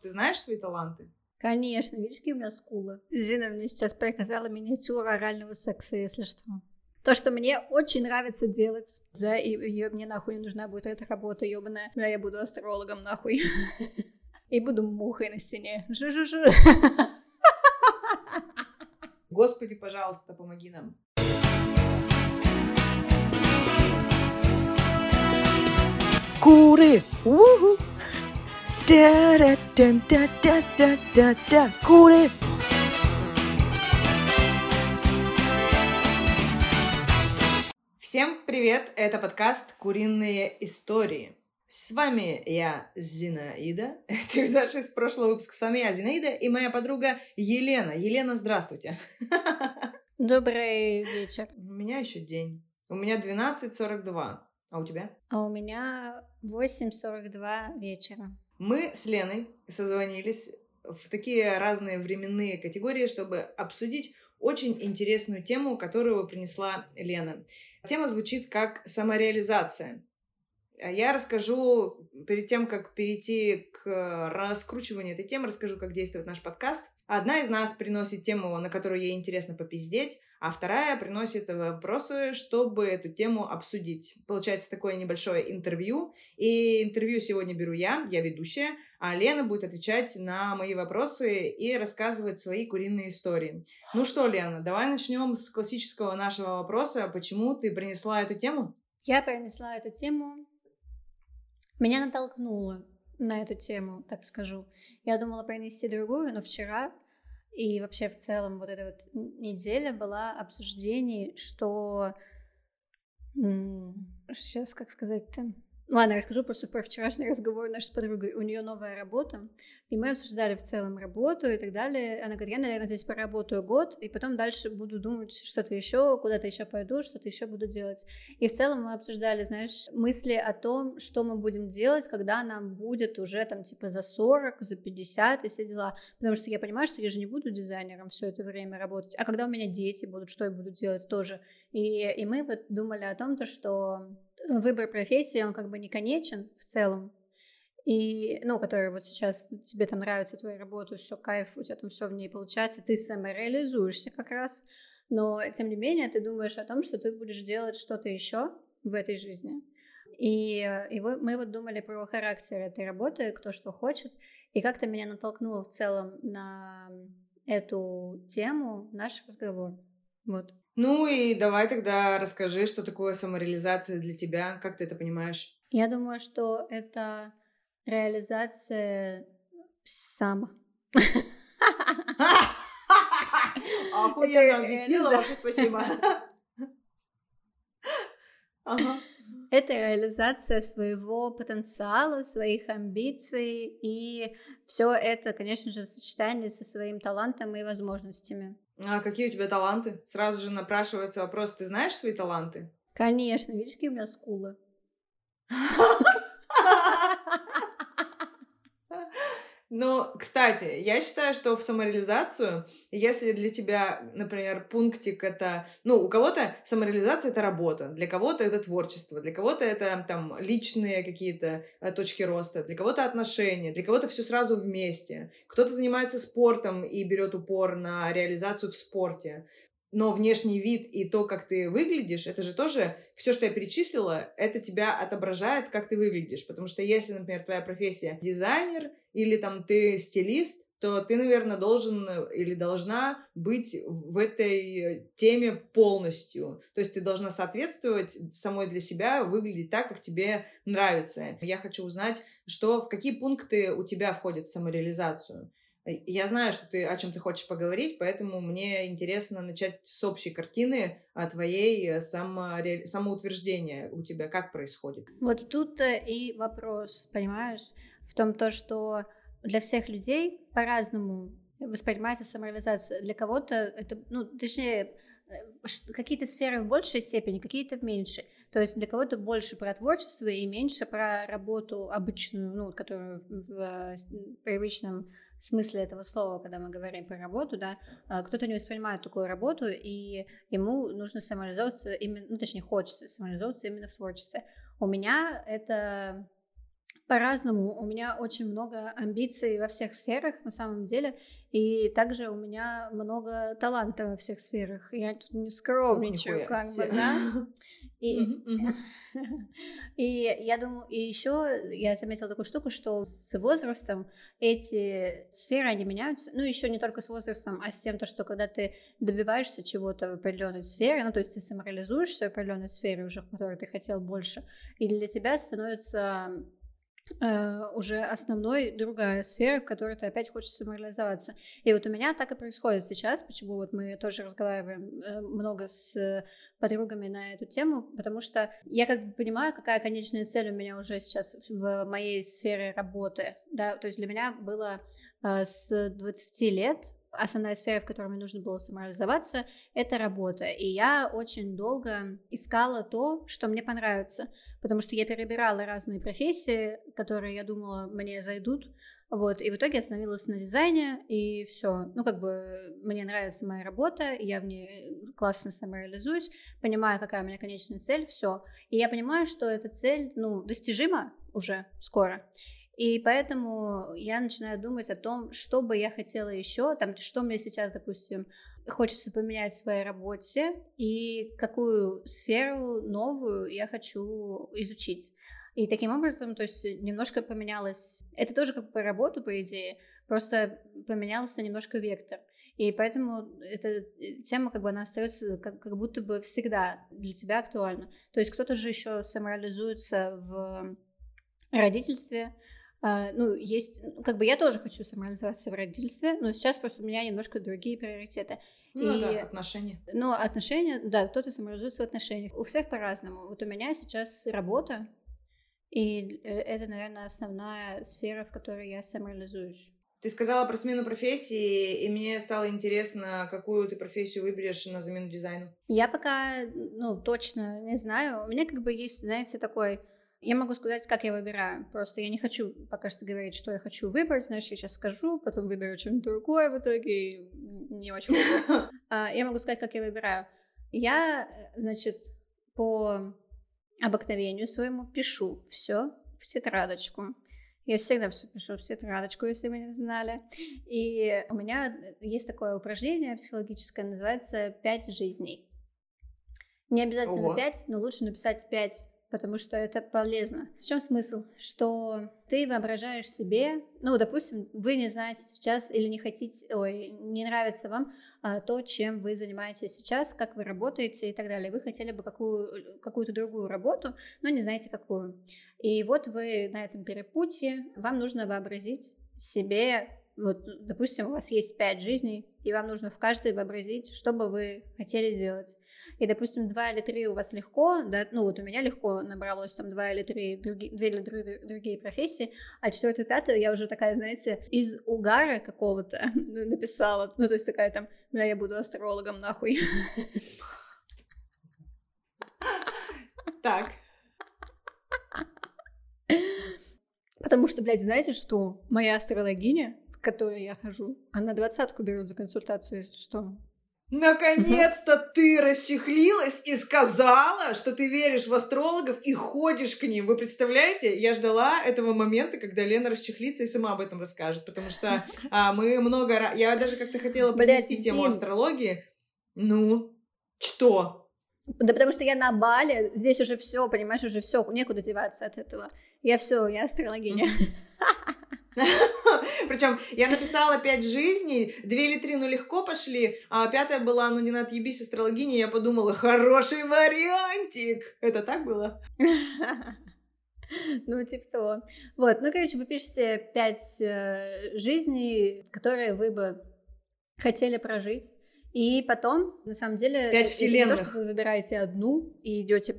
Ты знаешь свои таланты? Конечно, видишь, какие у меня скулы. Зина мне сейчас показала миниатюру орального секса, если что. То, что мне очень нравится делать, да, и мне нахуй не нужна будет эта работа ёбаная. Да, я буду астрологом нахуй. И буду мухой на стене. Жу-жу-жу. Господи, пожалуйста, помоги нам. Куры! У-ху! Да-да-да-да-да-да-да! Куры! Всем привет! Это подкаст «Куриные истории». С вами я, Зинаида. Это экзамен из прошлого выпуска. С вами я, Зинаида, и моя подруга Елена. Елена, здравствуйте. Добрый вечер. У меня еще день. У меня 12:42. А у тебя? А у меня 8:42 вечера. Мы с Леной созвонились в такие разные временные категории, чтобы обсудить очень интересную тему, которую принесла Лена. Тема звучит как «Самореализация». Я расскажу, перед тем, как перейти к раскручиванию этой темы, расскажу, как действует наш подкаст. Одна из нас приносит тему, на которую ей интересно попиздеть, а вторая приносит вопросы, чтобы эту тему обсудить. Получается такое небольшое интервью, и интервью сегодня беру я ведущая, а Лена будет отвечать на мои вопросы и рассказывать свои куриные истории. Ну что, Лена, давай начнем с классического нашего вопроса. Почему ты принесла эту тему? Я принесла эту тему... Меня натолкнуло на эту тему, так скажу. Я думала принести другую, но вчера и вообще в целом вот эта вот неделя была обсуждений, что... Сейчас, как сказать-то... Ладно, расскажу просто про вчерашний разговор наш с подругой. У нее новая работа, и мы обсуждали в целом работу и так далее. Она говорит, я, наверное, здесь поработаю год, и потом дальше буду думать что-то еще, куда-то еще пойду, что-то еще буду делать. И в целом мы обсуждали, знаешь, мысли о том, что мы будем делать, когда нам будет уже там типа за 40, за 50 и все дела. Потому что я понимаю, что я же не буду дизайнером все это время работать. А когда у меня дети будут, что я буду делать тоже. И мы вот думали о том, то, что... Выбор профессии, он как бы не конечен в целом, и, ну, который вот сейчас тебе там нравится, твоя работа, все кайф, у тебя там все в ней получается, ты самореализуешься как раз, но, тем не менее, ты думаешь о том, что ты будешь делать что-то еще в этой жизни, и мы вот думали про характер этой работы, кто что хочет, и как-то меня натолкнуло в целом на эту тему наш разговор, вот. Ну и давай тогда расскажи, что такое самореализация для тебя, как ты это понимаешь? Я думаю, что это реализация сама. Охуенно объяснила, вообще спасибо. Это реализация своего потенциала, своих амбиций, и все это, конечно же, в сочетании со своим талантом и возможностями. А какие у тебя таланты? Сразу же напрашивается вопрос, ты знаешь свои таланты? Конечно, видишь, какие у меня скулы. Ну, кстати, я считаю, что в самореализацию, если для тебя, например, пунктик это... Ну, у кого-то самореализация — это работа, для кого-то это творчество, для кого-то это там личные какие-то точки роста, для кого-то отношения, для кого-то все сразу вместе. Кто-то занимается спортом и берет упор на реализацию в спорте. Но внешний вид и то, как ты выглядишь, это же тоже... Все, что я перечислила, это тебя отображает, как ты выглядишь. Потому что если, например, твоя профессия дизайнер или там ты стилист, то ты, наверное, должен или должна быть в этой теме полностью. То есть ты должна соответствовать самой для себя, выглядеть так, как тебе нравится. Я хочу узнать, что, в какие пункты у тебя входит в самореализацию. Я знаю, что ты, о чем ты хочешь поговорить, поэтому мне интересно начать с общей картины о твоей самоутверждении у тебя. Как происходит? Вот тут-то и вопрос, понимаешь, в том, то, что для всех людей по-разному воспринимается самореализация. Для кого-то это, ну, точнее, какие-то сферы в большей степени, какие-то в меньшей. То есть для кого-то больше про творчество и меньше про работу обычную, ну, которую в привычном смысле этого слова, когда мы говорим про работу, да, кто-то не воспринимает такую работу, и ему нужно самореализовываться именно, ну, точнее, хочется самореализовываться именно в творчестве. У меня это По-разному. У меня очень много амбиций во всех сферах, на самом деле. И также у меня много таланта во всех сферах. Я тут не скромничаю, как бы, да? И я думаю, и еще я заметила такую штуку, что с возрастом эти сферы, они меняются. Ну, еще не только с возрастом, а с тем, что когда ты добиваешься чего-то в определенной сфере, ну, то есть ты самореализуешься в определенной сфере уже, в которой ты хотел больше, и для тебя становится... уже основной другая сфера, в которой ты опять хочешь самореализоваться. И вот у меня так и происходит сейчас, почему вот мы тоже разговариваем много с подругами на эту тему, потому что я как бы понимаю, какая конечная цель у меня уже сейчас в моей сфере работы, да, то есть для меня было с 20 лет основная сфера, в которой мне нужно было самореализоваться, это работа. И я очень долго искала то, что мне понравится, потому что я перебирала разные профессии, которые, я думала, мне зайдут. Вот, и в итоге остановилась на дизайне, и все. Ну, как бы, мне нравится моя работа, я в ней классно самореализуюсь, понимаю, какая у меня конечная цель, все. И я понимаю, что эта цель, ну, достижима уже скоро. И поэтому я начинаю думать о том, что бы я хотела еще, там, что мне сейчас, допустим, хочется поменять в своей работе и какую сферу новую я хочу изучить. И таким образом, то есть немножко поменялось, это тоже как по работе, по идее, просто поменялся немножко вектор. И поэтому эта тема, как бы, она остается как будто бы всегда для тебя актуальна. То есть кто-то же еще самореализуется в родительстве. Ну, есть, как бы, я тоже хочу самореализоваться в родительстве, но сейчас просто у меня немножко другие приоритеты. Ну, и, да, отношения. Ну, отношения, да, кто-то самореализуется в отношениях. У всех по-разному. Вот у меня сейчас работа, и это, наверное, основная сфера, в которой я самореализуюсь. Ты сказала про смену профессии, и мне стало интересно, какую ты профессию выберешь на замену дизайну. Я пока, ну, точно не знаю. У меня, как бы, есть, знаете, такой... Я могу сказать, как я выбираю, просто я не хочу пока что говорить, что я хочу выбрать, знаешь, я сейчас скажу, потом выберу что-нибудь другое в итоге, и не очень хочется. Я могу сказать, как я выбираю. Я, значит, по обыкновению своему пишу все в тетрадочку. Я всегда все пишу в тетрадочку, если вы не знали. И у меня есть такое упражнение психологическое, называется «Пять жизней». Не обязательно 5, но лучше написать 5, потому что это полезно. В чем смысл? Что ты воображаешь себе, ну, допустим, вы не знаете сейчас или не хотите, не нравится вам то, чем вы занимаетесь сейчас, как вы работаете и так далее. Вы хотели бы какую-то другую работу, но не знаете какую. И вот вы на этом перепутье, вам нужно вообразить себе, вот, допустим, у вас есть 5 жизней, и вам нужно в каждой вообразить, что бы вы хотели делать. И, допустим, 2 или 3 у вас легко, да, ну вот у меня легко набралось там 2 или 3 другие профессии, а 4-5 я уже такая, знаете, из угара какого-то написала, ну то есть такая там, бля, я буду астрологом нахуй. Так. Потому что, блядь, знаете что? Моя астрологиня, к которой я хожу, она 20 берет за консультацию, если что. Наконец-то ты расчехлилась и сказала, что ты веришь в астрологов и ходишь к ним. Вы представляете? Я ждала этого момента, когда Лена расчехлится и сама об этом расскажет, потому что мы много раз... Я даже как-то хотела подвести тему астрологии. Ну, что? Да потому что я на Бали, здесь уже все, понимаешь, уже все, некуда деваться от этого. Я все, я астрологиня. Причем я написала 5 жизней, 2 или 3, ну, легко пошли, а 5-я была, ну, не на отъебись астрологини, я подумала, хороший вариантик. Это так было? Ну, типа того. Вот, ну, короче, вы пишете 5 жизней, которые вы бы хотели прожить. И потом, на самом деле, 5 вселенных. То, что вы выбираете одну и идете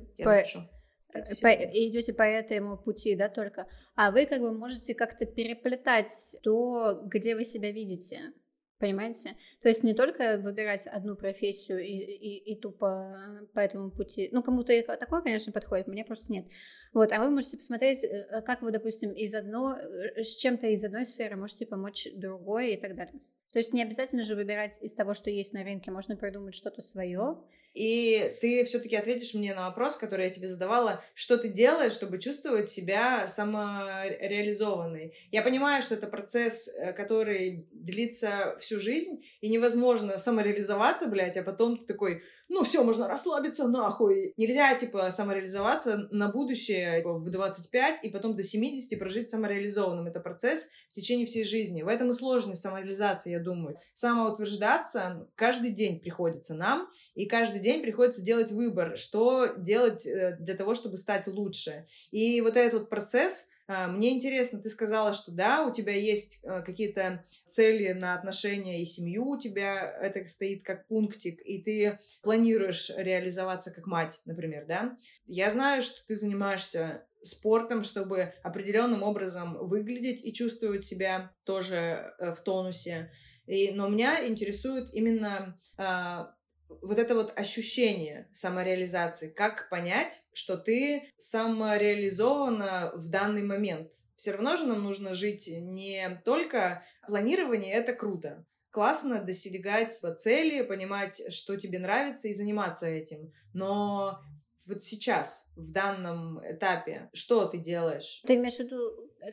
по... идете по этому пути, да, только, а вы как бы можете как-то переплетать то, где вы себя видите, понимаете? То есть не только выбирать одну профессию и тупо по этому пути, ну, кому-то такое, конечно, подходит, мне просто нет, вот, а вы можете посмотреть, как вы, допустим, с чем-то из одной сферы можете помочь другой и так далее, то есть не обязательно же выбирать из того, что есть на рынке, можно придумать что-то свое. И ты все-таки ответишь мне на вопрос, который я тебе задавала, что ты делаешь, чтобы чувствовать себя самореализованной. Я понимаю, что это процесс, который длится всю жизнь, и невозможно самореализоваться, блядь, а потом ты такой, ну все, можно расслабиться нахуй. Нельзя, типа, самореализоваться на будущее типа, в 25 и потом до 70 прожить самореализованным. Это процесс в течение всей жизни. В этом и сложность самореализации, я думаю. Самоутверждаться каждый день приходится нам, и каждый день приходится делать выбор, что делать для того, чтобы стать лучше. И вот этот вот процесс, мне интересно, ты сказала, что да, у тебя есть какие-то цели на отношения и семью, у тебя это стоит как пунктик, и ты планируешь реализоваться как мать, например, да? Я знаю, что ты занимаешься спортом, чтобы определенным образом выглядеть и чувствовать себя тоже в тонусе. Но меня интересует именно... вот это вот ощущение самореализации. Как понять, что ты самореализована в данный момент? Все равно же нам нужно жить не только... Планирование — это круто. Классно достигать цели, понимать, что тебе нравится, и заниматься этим. Но вот сейчас, в данном этапе, что ты делаешь? Ты имеешь в виду,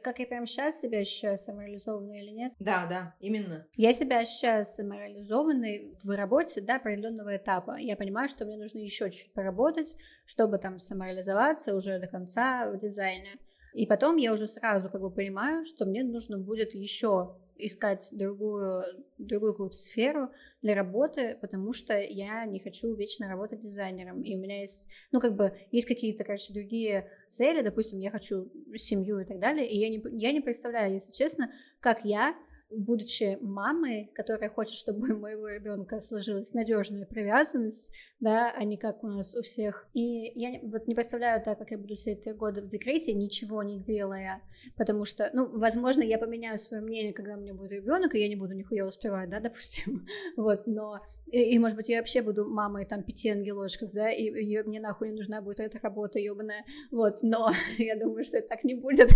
как я прямо сейчас себя ощущаю самореализованной или нет? Да, да, именно. Я себя ощущаю самореализованной в работе до определенного этапа. Я понимаю, что мне нужно еще чуть-чуть поработать, чтобы там самореализоваться уже до конца в дизайне. И потом я уже сразу как бы понимаю, что мне нужно будет еще искать другую какую-то сферу для работы, потому что я не хочу вечно работать дизайнером. И у меня есть, ну, как бы, есть какие-то, короче, другие цели. Допустим, я хочу семью и так далее. И я не представляю, если честно, как я, будучи мамой, которая хочет, чтобы у моего ребенка сложилась надежная привязанность, да, а не как у нас у всех. И я вот не представляю, так как я буду все 3 года в декрете, ничего не делая, потому что, ну, возможно, я поменяю свое мнение, когда у меня будет ребенок, и я не буду нихуя успевать, да, допустим, вот, но, и может быть, я вообще буду мамой, там, 5 ангелочков, да, и мне нахуй не нужна будет эта работа ёбаная, вот, но я думаю, что это так не будет.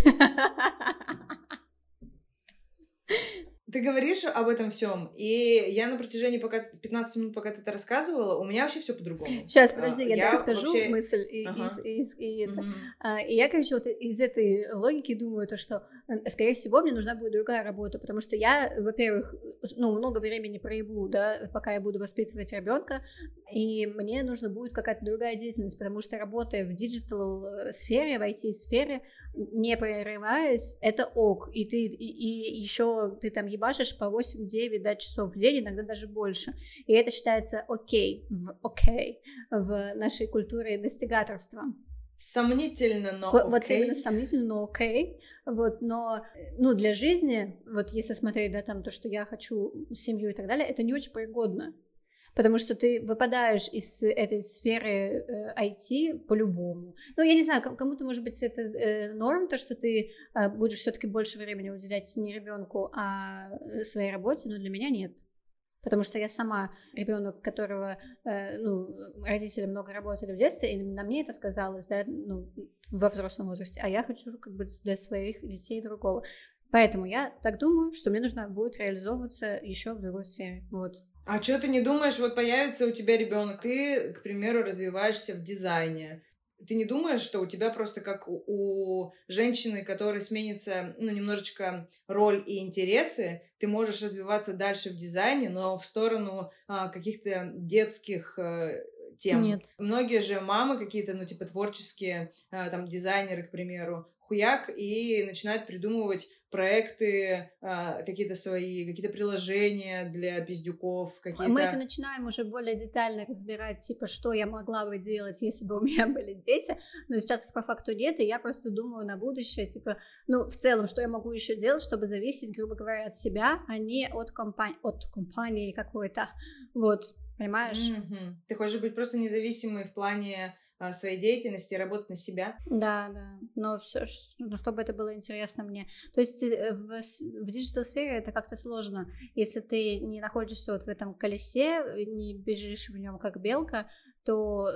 Ты говоришь об этом всем, и я на протяжении пока 15 минут, пока ты это рассказывала, у меня вообще все по-другому. Сейчас, подожди, я расскажу вообще... мысль. И я, короче, вот из этой логики думаю, то, что, скорее всего, мне нужна будет другая работа, потому что я, во-первых, ну, много времени проебу, да, пока я буду воспитывать ребенка, и мне нужна будет какая-то другая деятельность, потому что работая в диджитал-сфере, в IT-сфере, не прерываясь, это ок, и ты и еще ты там ебашишь по 8-9 да, часов в день, иногда даже больше, и это считается окей в нашей культуре достигаторства. Сомнительно, но окей. Вот именно сомнительно, но окей. Вот, но, ну, для жизни, вот если смотреть, да, там, то, что я хочу семью и так далее, это не очень пригодно, потому что ты выпадаешь из этой сферы IT по-любому. Ну, я не знаю, кому-то, может быть, это норм, то, что ты будешь все-таки больше времени уделять не ребенку, а своей работе, но для меня нет. Потому что я сама ребенок, которого, ну, родители много работали в детстве, и на мне это сказалось, да, ну, во взрослом возрасте, а я хочу как бы для своих детей другого. Поэтому я так думаю, что мне нужно будет реализовываться еще в другой сфере, вот. А что ты не думаешь, вот появится у тебя ребенок, ты, к примеру, развиваешься в дизайне. Ты не думаешь, что у тебя просто как у женщины, которой сменится, ну, немножечко роль и интересы, ты можешь развиваться дальше в дизайне, но в сторону каких-то детских тем? Нет. Многие же мамы какие-то, ну, типа творческие, там, дизайнеры, к примеру, хуяк, и начинают придумывать проекты, какие-то свои, какие-то приложения для пиздюков, какие-то... Мы это начинаем уже более детально разбирать, типа, что я могла бы делать, если бы у меня были дети, но сейчас их по факту нет, и я просто думаю на будущее, типа, ну, в целом, что я могу еще делать, чтобы зависеть, грубо говоря, от себя, а не от компании какой-то, вот, понимаешь? Mm-hmm. Ты хочешь быть просто независимой в плане своей деятельности, работать на себя. Да, да. Но все, чтобы это было интересно мне. То есть в диджитал-сфере это как-то сложно. Если ты не находишься вот в этом колесе, не бежишь в нем как белка, то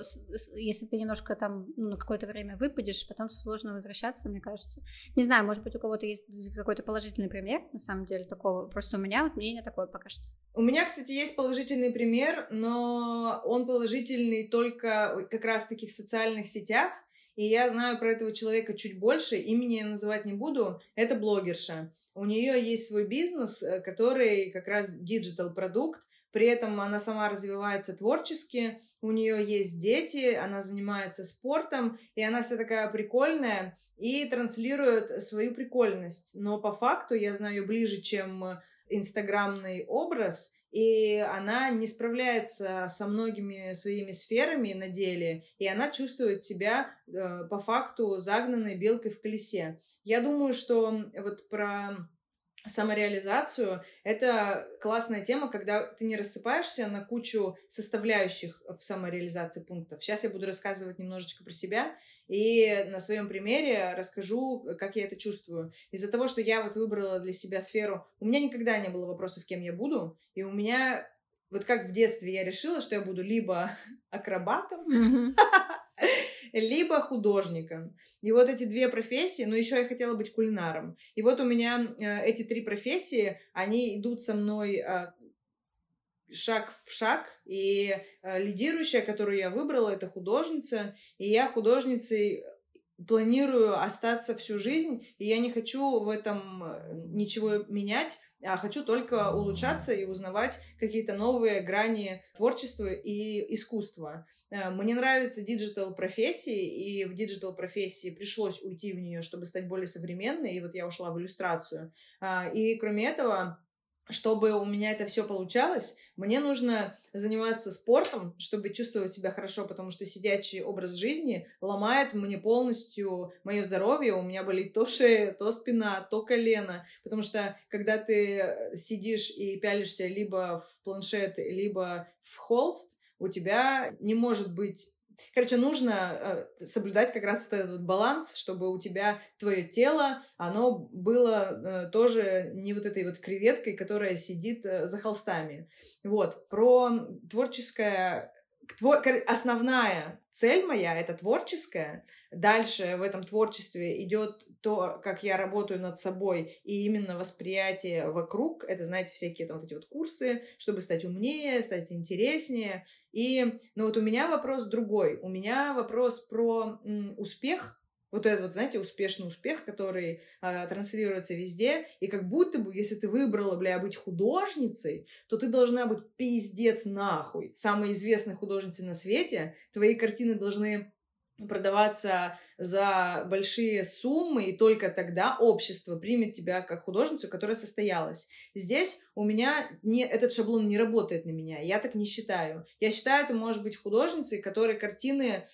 если ты немножко там на какое-то время выпадешь, потом сложно возвращаться, мне кажется. Не знаю, может быть, у кого-то есть какой-то положительный пример, на самом деле, такого. Просто у меня вот мнение такое пока что. У меня, кстати, есть положительный пример, но он положительный только как раз-таки в социальных сетях, и я знаю про этого человека чуть больше, имени я называть не буду, это блогерша. У нее есть свой бизнес, который как раз диджитал-продукт, при этом она сама развивается творчески, у нее есть дети, она занимается спортом, и она вся такая прикольная и транслирует свою прикольность. Но по факту я знаю ее ближе, чем инстаграмный образ, и она не справляется со многими своими сферами на деле, и она чувствует себя по факту загнанной белкой в колесе. Я думаю, что вот про самореализацию — это классная тема, когда ты не рассыпаешься на кучу составляющих в самореализации пунктов. Сейчас я буду рассказывать немножечко про себя и на своем примере расскажу, как я это чувствую. Из-за того, что я вот выбрала для себя сферу, у меня никогда не было вопросов, кем я буду, и у меня, вот как в детстве я решила, что я буду либо акробатом, либо художником. И вот эти две профессии, но еще я хотела быть кулинаром. И вот у меня эти три профессии, они идут со мной шаг в шаг, и лидирующая, которую я выбрала, это художница, и я художницей планирую остаться всю жизнь, и я не хочу в этом ничего менять, а хочу только улучшаться и узнавать какие-то новые грани творчества и искусства. Мне нравятся диджитал-профессии, и в диджитал-профессии пришлось уйти в нее, чтобы стать более современной, и вот я ушла в иллюстрацию. И кроме этого, чтобы у меня это все получалось, мне нужно заниматься спортом, чтобы чувствовать себя хорошо, потому что сидячий образ жизни ломает мне полностью мое здоровье, у меня болит то шея, то спина, то колено, потому что когда ты сидишь и пялишься либо в планшет, либо в холст, у тебя не может быть... Короче, нужно соблюдать как раз вот этот вот баланс, чтобы у тебя твое тело, оно было тоже не вот этой вот креветкой, которая сидит за холстами. Вот, про творческое... Основная цель моя — это творческая. Дальше в этом творчестве идет то, как я работаю над собой, и именно восприятие вокруг. Это, знаете, всякие там вот эти вот курсы, чтобы стать умнее, стать интереснее. Но вот у меня вопрос другой. У меня вопрос про успех. Вот этот вот, знаете, успешный успех, который транслируется везде, и как будто бы, если ты выбрала, бля, быть художницей, то ты должна быть пиздец нахуй самой известной художницей на свете, твои картины должны продаваться за большие суммы, и только тогда общество примет тебя как художницу, которая состоялась. Здесь у меня этот шаблон не работает на меня, я так не считаю. Я считаю, ты можешь быть художницей, которой картины...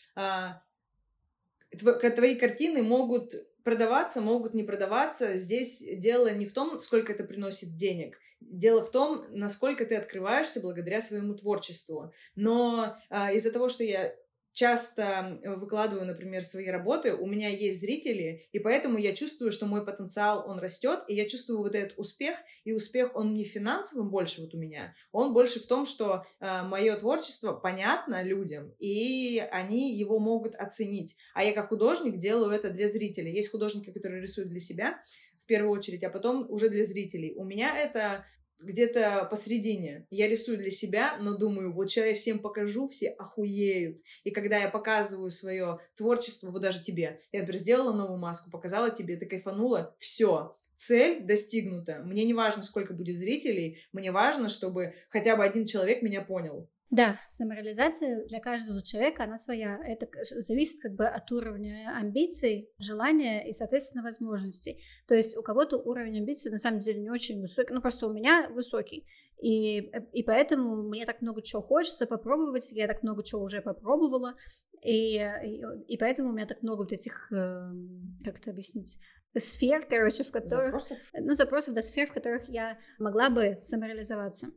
Твои картины могут продаваться, могут не продаваться. Здесь дело не в том, сколько это приносит денег. Дело в том, насколько ты открываешься благодаря своему творчеству. Но из-за того, что я часто выкладываю, например, свои работы, у меня есть зрители, и поэтому я чувствую, что мой потенциал, он растет, и я чувствую вот этот успех, и успех, он не финансовым больше вот у меня, он больше в том, что мое творчество понятно людям, и они его могут оценить, а я как художник делаю это для зрителей. Есть художники, которые рисуют для себя в первую очередь, а потом уже для зрителей. У меня это... где-то посредине. Я рисую для себя, но думаю, вот сейчас я всем покажу, все охуеют. И когда я показываю свое творчество, вот даже тебе, я, например, сделала новую маску, показала тебе, ты кайфанула, все, цель достигнута. Мне не важно, сколько будет зрителей, мне важно, чтобы хотя бы один человек меня понял. Да, самореализация для каждого человека, она своя. Это зависит как бы от уровня амбиций, желания и, соответственно, возможностей. То есть у кого-то уровень амбиций на самом деле не очень высокий, ну просто у меня высокий. И поэтому мне так много чего хочется попробовать, я так много чего уже попробовала, и поэтому у меня так много вот этих, как это объяснить, сфер, короче, в которых... Запросов? Ну, запросов, да, сфер, в которых я могла бы самореализоваться.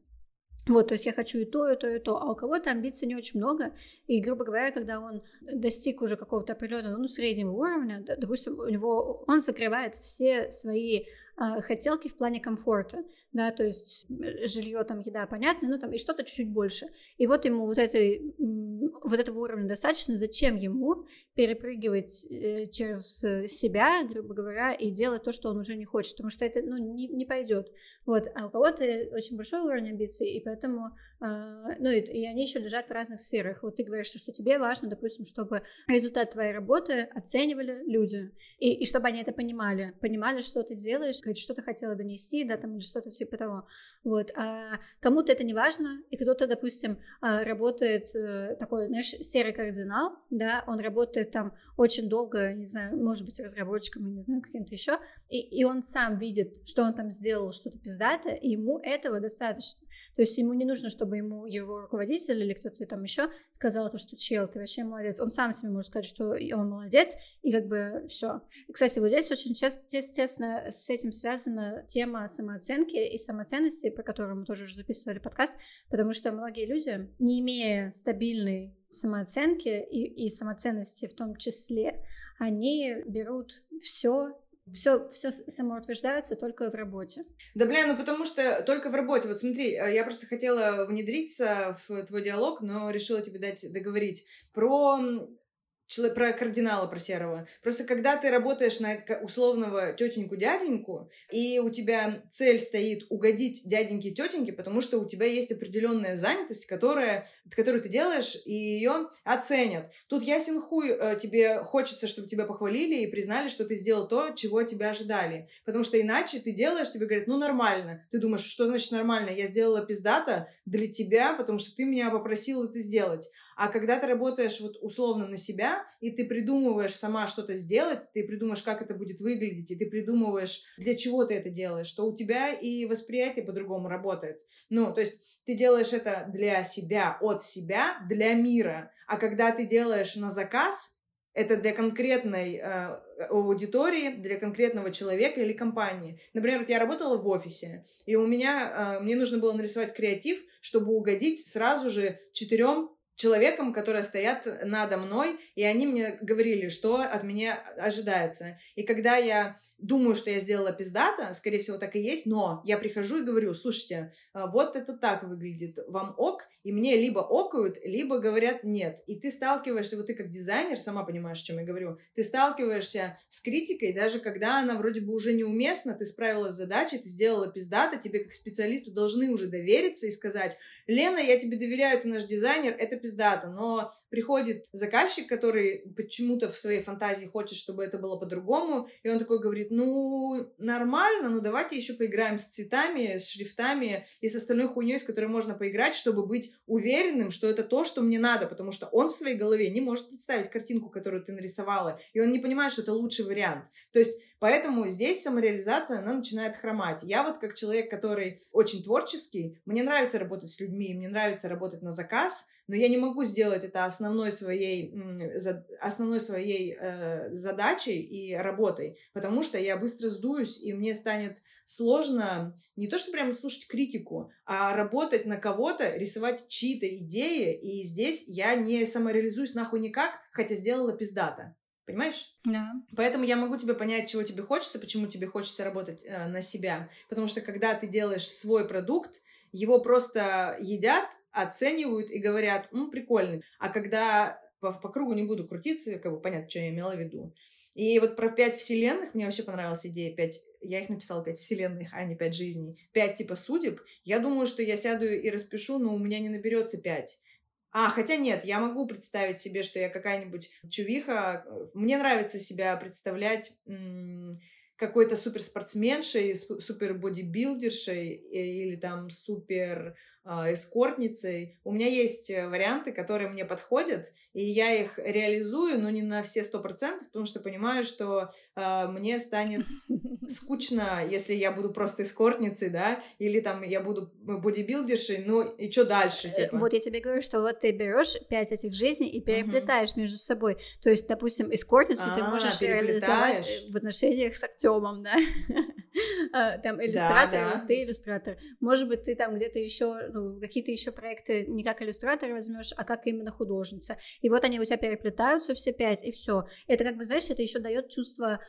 Вот, то есть я хочу и то, и то, и то. А у кого-то амбиций не очень много. И, грубо говоря, когда он достиг уже какого-то определенного, среднего уровня, допустим, у него, он закрывает все свои хотелки в плане комфорта, да, то есть жилье, там, еда, понятно, ну, там, и что-то чуть-чуть больше. И вот ему вот этого уровня достаточно, зачем ему перепрыгивать через себя, грубо говоря, и делать то, что он уже не хочет, потому что это, не пойдет. Вот, а у кого-то очень большой уровень амбиций, и поэтому, и они еще лежат в разных сферах. Вот ты говоришь, что тебе важно, допустим, чтобы результат твоей работы оценивали люди, и чтобы они это понимали, что ты делаешь, что-то хотела донести, да, там, или что-то типа того, вот, а кому-то это не важно, и кто-то, допустим, работает такой, серый кардинал, да, он работает там очень долго, не знаю, может быть, разработчиком, не знаю, каким-то еще, и он сам видит, что он там сделал что-то пиздатое, и ему этого достаточно. То есть ему не нужно, чтобы ему его руководитель или кто-то там еще сказал, что чел, ты вообще молодец. Он сам себе может сказать, что он молодец, и как бы все. Кстати, вот здесь очень часто, естественно, с этим связана тема самооценки и самоценности, про которую мы тоже уже записывали подкаст, потому что многие люди, не имея стабильной самооценки и самоценности в том числе, они берут все самоутверждаются только в работе. Да, бля, потому что только в работе. Вот смотри, я просто хотела внедриться в твой диалог, но решила тебе дать договорить про кардинала, про серого. Просто когда ты работаешь на условного тетеньку-дяденьку, и у тебя цель стоит угодить дяденьке и тетеньке, потому что у тебя есть определенная занятость, которую ты делаешь, и ее оценят. Тут ясен хуй, тебе хочется, чтобы тебя похвалили и признали, что ты сделал то, чего тебя ожидали. Потому что иначе ты делаешь, тебе говорят, нормально. Ты думаешь, что значит нормально? Я сделала пиздато для тебя, потому что ты меня попросил это сделать. А когда ты работаешь вот условно на себя, и ты придумываешь сама что-то сделать, ты придумаешь, как это будет выглядеть, и ты придумываешь, для чего ты это делаешь, что у тебя и восприятие по-другому работает. То есть ты делаешь это для себя, от себя, для мира. А когда ты делаешь на заказ, это для конкретной аудитории, для конкретного человека или компании. Например, вот я работала в офисе, и мне нужно было нарисовать креатив, чтобы угодить сразу же 4 человеком, которые стоят надо мной, и они мне говорили, что от меня ожидается. И когда я думаю, что я сделала пиздато, скорее всего, так и есть, но я прихожу и говорю, слушайте, вот это так выглядит, вам ок? И мне либо окают, либо говорят нет. И ты сталкиваешься, вот ты как дизайнер, сама понимаешь, о чем я говорю, ты сталкиваешься с критикой, даже когда она вроде бы уже неуместна, ты справилась с задачей, ты сделала пиздато, тебе как специалисту должны уже довериться и сказать, Лена, я тебе доверяю, ты наш дизайнер, это пиздато, но приходит заказчик, который почему-то в своей фантазии хочет, чтобы это было по-другому, и он такой говорит, нормально, давайте еще поиграем с цветами, с шрифтами и с остальной хуйней, с которой можно поиграть, чтобы быть уверенным, что это то, что мне надо, потому что он в своей голове не может представить картинку, которую ты нарисовала, и он не понимает, что это лучший вариант. То есть поэтому здесь самореализация, она начинает хромать. Я вот как человек, который очень творческий, мне нравится работать с людьми, мне нравится работать на заказ, но я не могу сделать это основной своей задачей и работой, потому что я быстро сдуюсь, и мне станет сложно не то, что прямо слушать критику, а работать на кого-то, рисовать чьи-то идеи, и здесь я не самореализуюсь нахуй никак, хотя сделала пиздато. Понимаешь? Да. Поэтому я могу тебе понять, чего тебе хочется, почему тебе хочется работать на себя. Потому что когда ты делаешь свой продукт, его просто едят, оценивают и говорят, прикольный. А когда по кругу не буду крутиться, как бы понятно, что я имела в виду. И вот про 5 вселенных, мне вообще понравилась идея 5, я их написала 5 вселенных, а не 5 жизней. 5 типа судеб. Я думаю, что я сяду и распишу, но у меня не наберется 5. Хотя нет, я могу представить себе, что я какая-нибудь чувиха. Мне нравится себя представлять какой-то суперспортсменшей, супербодибилдершей или там суперэскортницей. У меня есть варианты, которые мне подходят, и я их реализую, но не на все 100%, потому что понимаю, что мне станет скучно, если я буду просто эскортницей, да, или там я буду бодибилдершей, и что дальше, типа? Вот я тебе говорю, что вот ты берешь 5 этих жизней и переплетаешь между собой. То есть, допустим, эскортницу ты можешь реализовать в отношениях с актером. Артёмом, да. там иллюстратор, да, да. Вот ты иллюстратор. Может быть, ты там где-то еще какие-то еще проекты не как иллюстратор возьмешь, а как именно художница. И вот они у тебя переплетаются все пять, и все. Это как бы, знаешь, это еще дает чувство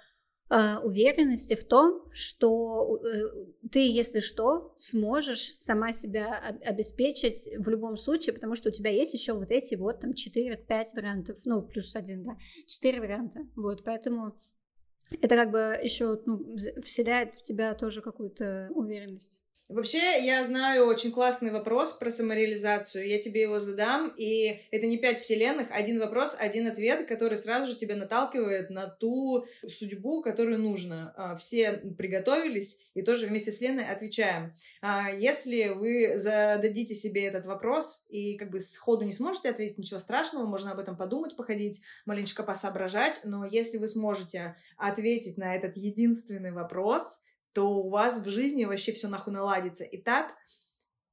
уверенности в том, что ты, если что, сможешь сама себя обеспечить в любом случае, потому что у тебя есть еще вот эти вот там 4-5 вариантов, ну, плюс один, да, 4 варианта, вот, поэтому это как бы еще вселяет в тебя тоже какую-то уверенность. Вообще, я знаю очень классный вопрос про самореализацию, я тебе его задам, и это не 5 вселенных, один вопрос, один ответ, который сразу же тебя наталкивает на ту судьбу, которую нужно. Все приготовились, и тоже вместе с Леной отвечаем. Если вы зададите себе этот вопрос, и как бы сходу не сможете ответить, ничего страшного, можно об этом подумать, походить, маленечко посоображать, но если вы сможете ответить на этот единственный вопрос, то у вас в жизни вообще все нахуй наладится. Итак,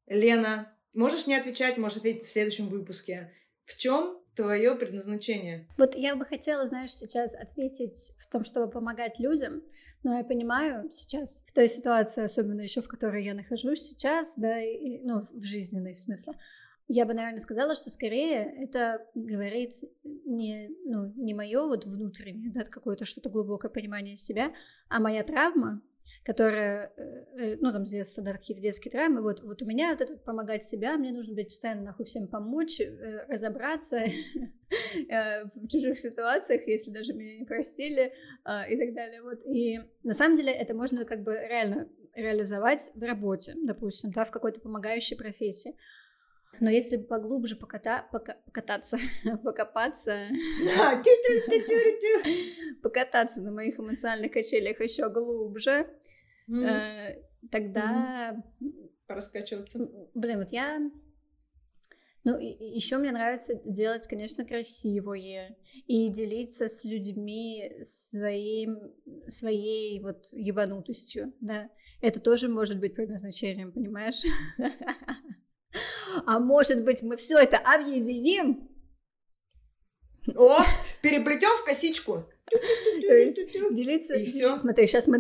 Лена, можешь не отвечать, можешь ответить в следующем выпуске. В чем твое предназначение? Вот я бы хотела, знаешь, сейчас ответить в том, чтобы помогать людям, но я понимаю сейчас, в той ситуации, особенно еще в которой я нахожусь сейчас, да, и, ну, в жизненной в смысле, я бы, наверное, сказала, что скорее это говорит не мое вот внутреннее, да, какое-то что-то глубокое понимание себя, а моя травма, которая, ну, там, с детства, да, какие-то детские травмы, вот у меня вот это помогать себя, мне нужно быть постоянно нахуй всем помочь, разобраться в чужих ситуациях, если даже меня не просили, и так далее, вот, и на самом деле это можно как бы реально реализовать в работе, допустим, да, в какой-то помогающей профессии. Но если поглубже покататься на моих эмоциональных качелях еще глубже, тогда... Пораскачиваться. Блин, вот я... Ну, еще мне нравится делать, конечно, красивое и делиться с людьми своей вот ебанутостью, да. Это тоже может быть предназначением, понимаешь? А может быть, мы все это объединим? О, переплетем в косичку. Делиться. И все. Смотри, сейчас мы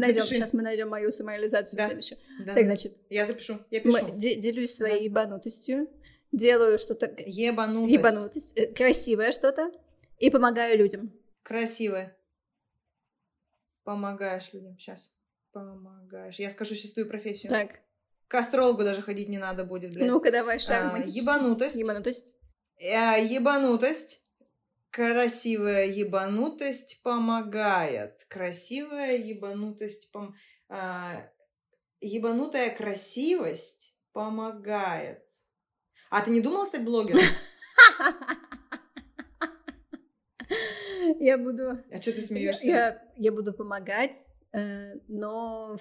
найдем мою самореализацию следующую. Так, значит, я запишу. Я пишу. Делюсь своей ебанутостью, делаю что-то. Ебанутость. Красивое что-то и помогаю людям. Красивое. Помогаешь людям. Сейчас помогаешь. Я скажу сейчас твою профессию. Так. К астрологу даже ходить не надо будет, блядь. Ну-ка, давай, шаг. Ебанутость. Ебанутость. Красивая ебанутость помогает. Красивая ебанутость... Ебанутая красивость помогает. А ты не думала стать блогером? Я буду... А что ты смеешься? Я буду помогать... но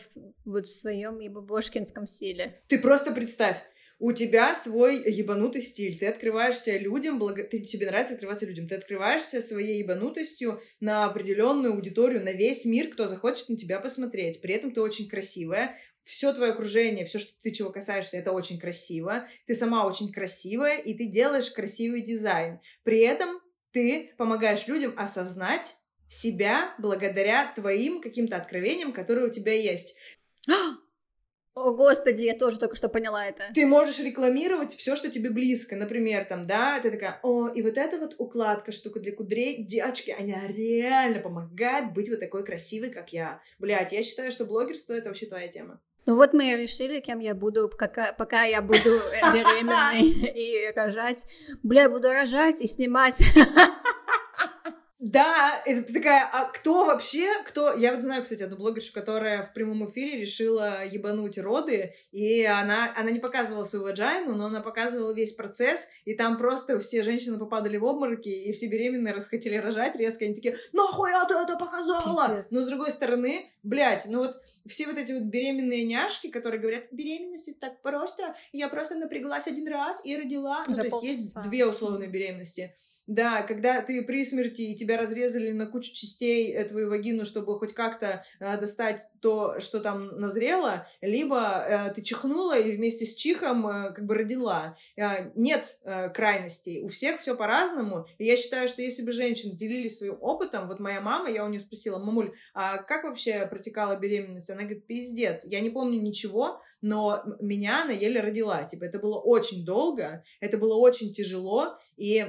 вот в своем ебабошкинском стиле. Ты просто представь, у тебя свой ебанутый стиль, ты открываешься людям, тебе нравится открываться людям, ты открываешься своей ебанутостью на определенную аудиторию, на весь мир, кто захочет на тебя посмотреть. При этом ты очень красивая, все твое окружение, все, что ты чего касаешься, это очень красиво, ты сама очень красивая, и ты делаешь красивый дизайн. При этом ты помогаешь людям осознать себя благодаря твоим каким-то откровениям, которые у тебя есть. О, Господи, я тоже только что поняла это. Ты можешь рекламировать все, что тебе близко. Например, там, да, ты такая, о, и вот эта вот укладка, штука для кудрей, девочки, она реально помогает быть вот такой красивой, как я. Блядь, я считаю, что блогерство — это вообще твоя тема. Ну вот мы решили, кем я буду, пока я буду беременной и рожать. Бля, буду рожать и снимать... Да, это ты такая, а кто вообще, кто... Я вот знаю, кстати, одну блогершу, которая в прямом эфире решила ебануть роды, и она не показывала свою ваджайну, но она показывала весь процесс, и там просто все женщины попадали в обмороки, и все беременные расхотели рожать резко, они такие, нахуя ты это показала? Пиздец. Но с другой стороны, блядь, ну вот все вот эти вот беременные няшки, которые говорят, беременность это так просто, я просто напряглась один раз и родила. Ну, то есть полчаса. Есть две условные беременности. Да, когда ты при смерти и тебя разрезали на кучу частей твою вагину, чтобы хоть как-то достать то, что там назрело, либо ты чихнула и вместе с чихом как бы родила. Нет крайностей. У всех все по-разному. И я считаю, что если бы женщины делились своим опытом, вот моя мама, я у нее спросила: мамуль, а как вообще протекала беременность? Она говорит: пиздец, я не помню ничего, но меня она еле родила. Типа, это было очень долго, это было очень тяжело, и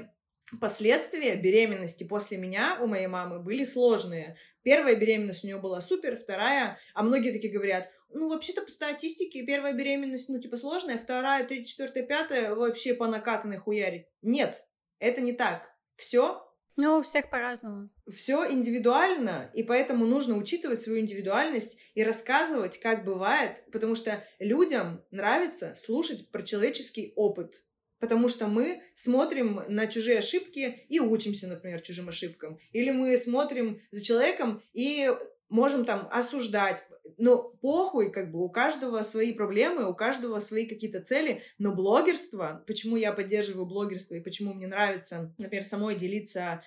последствия беременности после меня у моей мамы были сложные. Первая беременность у нее была супер, вторая, а многие такие говорят: ну, вообще-то по статистике первая беременность, ну, типа, сложная, вторая, третья, четвертая, пятая вообще по накатанной хуярить. Нет, это не так. Все. Ну, у всех по-разному. Все индивидуально, и поэтому нужно учитывать свою индивидуальность и рассказывать, как бывает, потому что людям нравится слушать про человеческий опыт. Потому что мы смотрим на чужие ошибки и учимся, например, чужим ошибкам. Или мы смотрим за человеком и можем там осуждать. Но похуй, как бы, у каждого свои проблемы, у каждого свои какие-то цели. Но блогерство, почему я поддерживаю блогерство и почему мне нравится, например, самой делиться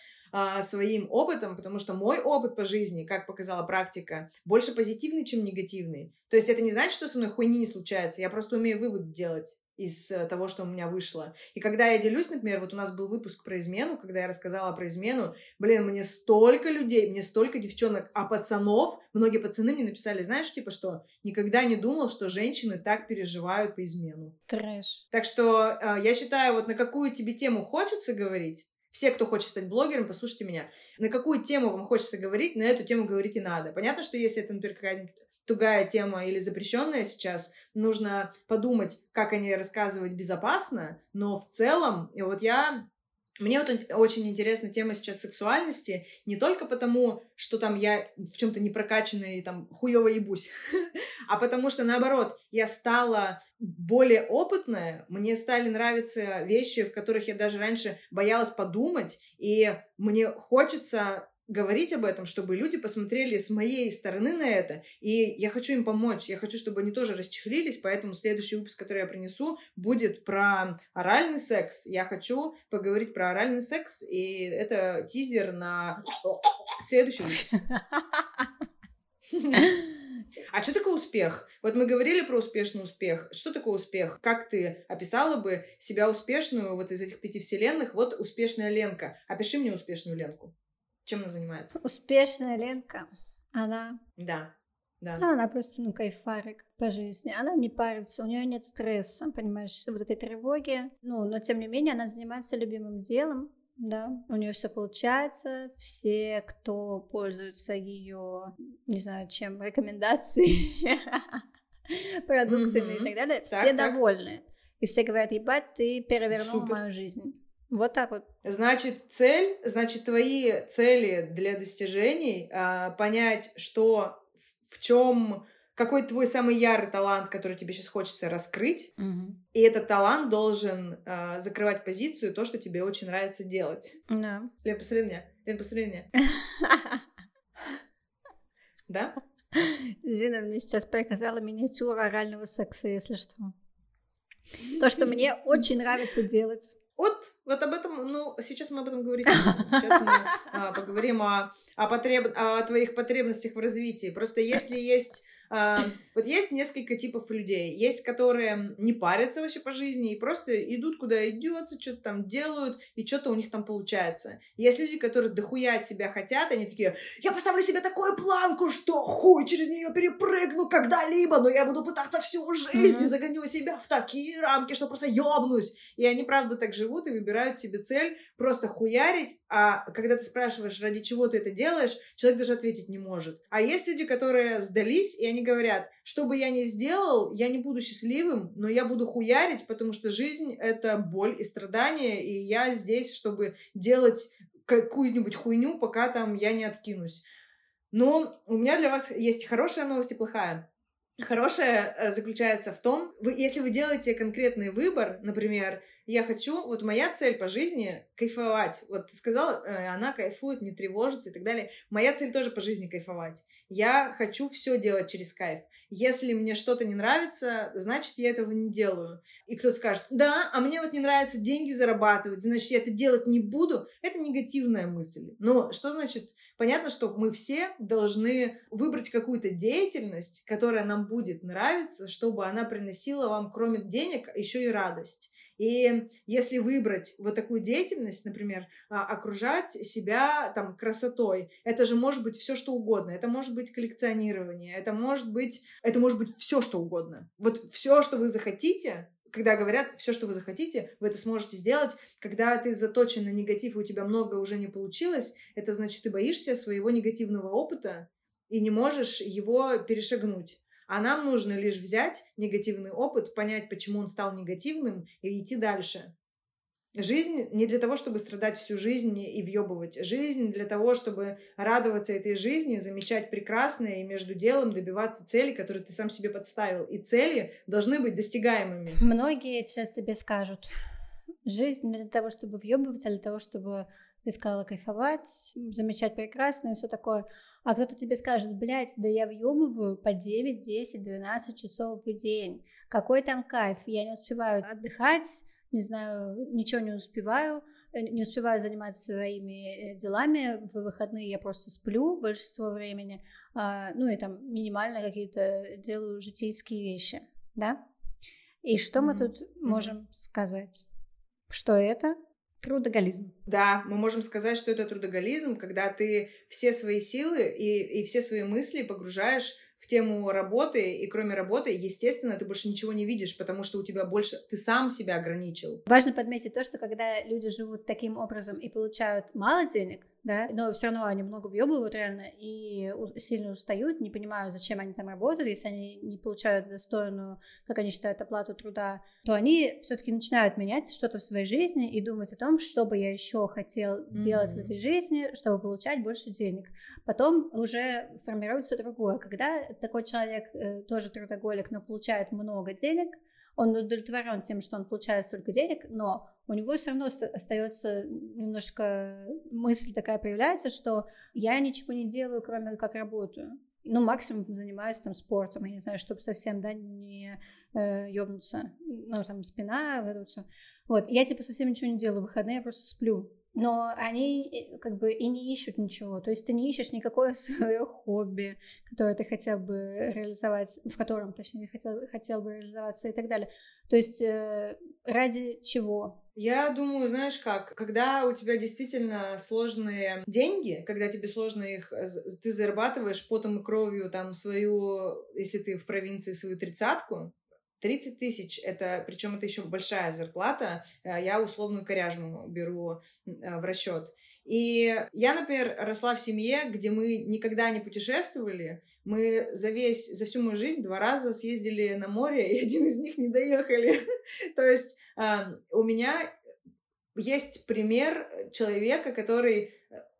своим опытом, потому что мой опыт по жизни, как показала практика, больше позитивный, чем негативный. То есть это не значит, что со мной хуйни не случается, я просто умею выводы делать из того, что у меня вышло. И когда я делюсь, например, вот у нас был выпуск про измену, когда я рассказала про измену, блин, мне столько людей, мне столько девчонок, а пацанов, многие пацаны мне написали, знаешь, типа, что никогда не думал, что женщины так переживают по измену. Трэш. Так что я считаю, вот на какую тебе тему хочется говорить, все, кто хочет стать блогером, послушайте меня, на какую тему вам хочется говорить, на эту тему говорить и надо. Понятно, что если это, например, какая-нибудь тугая тема или запрещенная сейчас, нужно подумать, как о ней рассказывать безопасно, но в целом, вот мне вот очень интересна тема сейчас сексуальности, не только потому, что там я в чем-то не прокачанная и там хуёво ебусь, а потому что, наоборот, я стала более опытная, мне стали нравиться вещи, в которых я даже раньше боялась подумать, и мне хочется говорить об этом, чтобы люди посмотрели с моей стороны на это, и я хочу им помочь, я хочу, чтобы они тоже расчехлились, поэтому следующий выпуск, который я принесу, будет про оральный секс. Я хочу поговорить про оральный секс, и это тизер на следующий выпуск. А что такое успех? Вот мы говорили про успешный успех. Что такое успех? Как ты описала бы себя успешную вот из этих 5 вселенных? Вот успешная Ленка. Опиши мне успешную Ленку. Чем она занимается? Успешная Ленка. Она... Да. Ну, она просто, кайфарик по жизни. Она не парится, у нее нет стресса, понимаешь, вот этой тревоги. Но тем не менее, она занимается любимым делом, да. У нее все получается. Все, кто пользуется ее, не знаю, чем, рекомендацией, продуктами и так далее, все довольны. И все говорят: ебать, ты перевернула мою жизнь. Вот так вот. Значит, твои цели для достижений, понять, что, в чем, какой твой самый ярый талант, который тебе сейчас хочется раскрыть, и этот талант должен закрывать позицию, то, что тебе очень нравится делать. Да. Лен, посмотри на меня. Да? Зина мне сейчас показала миниатюру орального секса, если что. То, что мне очень нравится делать. Вот об этом, сейчас мы об этом говорим. Сейчас мы поговорим о твоих потребностях в развитии. Просто если есть... вот есть несколько типов людей. Есть, которые не парятся вообще по жизни и просто идут, куда идется, что-то там делают, и что-то у них там получается. Есть люди, которые дохуя от себя хотят, они такие: я поставлю себе такую планку, что хуй через нее перепрыгну когда-либо, но я буду пытаться всю жизнь и загоню себя в такие рамки, что просто ёбнусь. И они, правда, так живут и выбирают себе цель просто хуярить, а когда ты спрашиваешь, ради чего ты это делаешь, человек даже ответить не может. А есть люди, которые сдались, и они говорят: что бы я ни сделал, я не буду счастливым, но я буду хуярить, потому что жизнь — это боль и страдания, и я здесь, чтобы делать какую-нибудь хуйню, пока там я не откинусь. Но у меня для вас есть хорошая новость и плохая. Хорошее заключается в том, если вы делаете конкретный выбор, например, я хочу, вот моя цель по жизни — кайфовать. Вот ты сказала, она кайфует, не тревожится и так далее. Моя цель тоже по жизни — кайфовать. Я хочу все делать через кайф. Если мне что-то не нравится, значит, я этого не делаю. И кто-то скажет, да, а мне вот не нравится деньги зарабатывать, значит, я это делать не буду. Это негативная мысль. Но что значит? Понятно, что мы все должны выбрать какую-то деятельность, которая нам будет нравиться, чтобы она приносила вам, кроме денег, еще и радость. И если выбрать вот такую деятельность, например, окружать себя там красотой, это же может быть все что угодно, это может быть коллекционирование, это может быть все что угодно. Вот все, что вы захотите, когда говорят все, что вы захотите, вы это сможете сделать. Когда ты заточен на негатив, и у тебя многое уже не получилось, это значит, ты боишься своего негативного опыта и не можешь его перешагнуть. А нам нужно лишь взять негативный опыт, понять, почему он стал негативным, и идти дальше. Жизнь не для того, чтобы страдать всю жизнь и въебывать. Жизнь для того, чтобы радоваться этой жизни, замечать прекрасное и между делом добиваться цели, которые ты сам себе подставил. И цели должны быть достигаемыми. Многие сейчас тебе скажут, жизнь не для того, чтобы въебывать, а для того, чтобы... Ты сказала кайфовать, замечать прекрасное и все такое. А кто-то тебе скажет, блядь, да я въебываю по 9, 10, 12 часов в день. Какой там кайф? Я не успеваю отдыхать, не знаю, ничего не успеваю заниматься своими делами. В выходные я просто сплю большинство времени. Ну и там минимально какие-то делаю житейские вещи, да? И что мы тут можем сказать? Что это? Трудоголизм. Да, мы можем сказать, что это трудоголизм, когда ты все свои силы и все свои мысли погружаешь в тему работы, и кроме работы, естественно, ты больше ничего не видишь, потому что у тебя больше... Ты сам себя ограничил. Важно подметить то, что когда люди живут таким образом и получают мало денег, да, но все равно они много въебывают реально и сильно устают, не понимаю, зачем они там работают, если они не получают достойную, как они считают, оплату труда, то они все-таки начинают менять что-то в своей жизни и думать о том, что бы я еще хотел делать в этой жизни, чтобы получать больше денег. Потом уже формируется другое. Когда такой человек, тоже трудоголик, но получает много денег, он удовлетворен тем, что он получает столько денег, но у него все равно остается немножко мысль такая появляется, что я ничего не делаю, кроме как работаю. Ну, максимум занимаюсь там спортом, я не знаю, чтобы совсем, да, не ёбнуться. Ну, там спина, вот это все. Вот, я типа совсем ничего не делаю, в выходные я просто сплю. Но они как бы и не ищут ничего. То есть ты не ищешь никакое свое хобби, которое ты хотел бы реализовать, в котором, точнее, хотел бы реализоваться и так далее. То есть ради чего? Я думаю, знаешь как, когда у тебя действительно сложные деньги, когда тебе сложно их, ты зарабатываешь потом и кровью там свою, если ты в провинции, свою 30-ку, 30 тысяч, это, причем это еще большая зарплата, я условную коряжму беру в расчет. И я, например, росла в семье, где мы никогда не путешествовали, мы за всю мою жизнь 2 раза съездили на море, и один из них не доехали. То есть у меня есть пример человека, который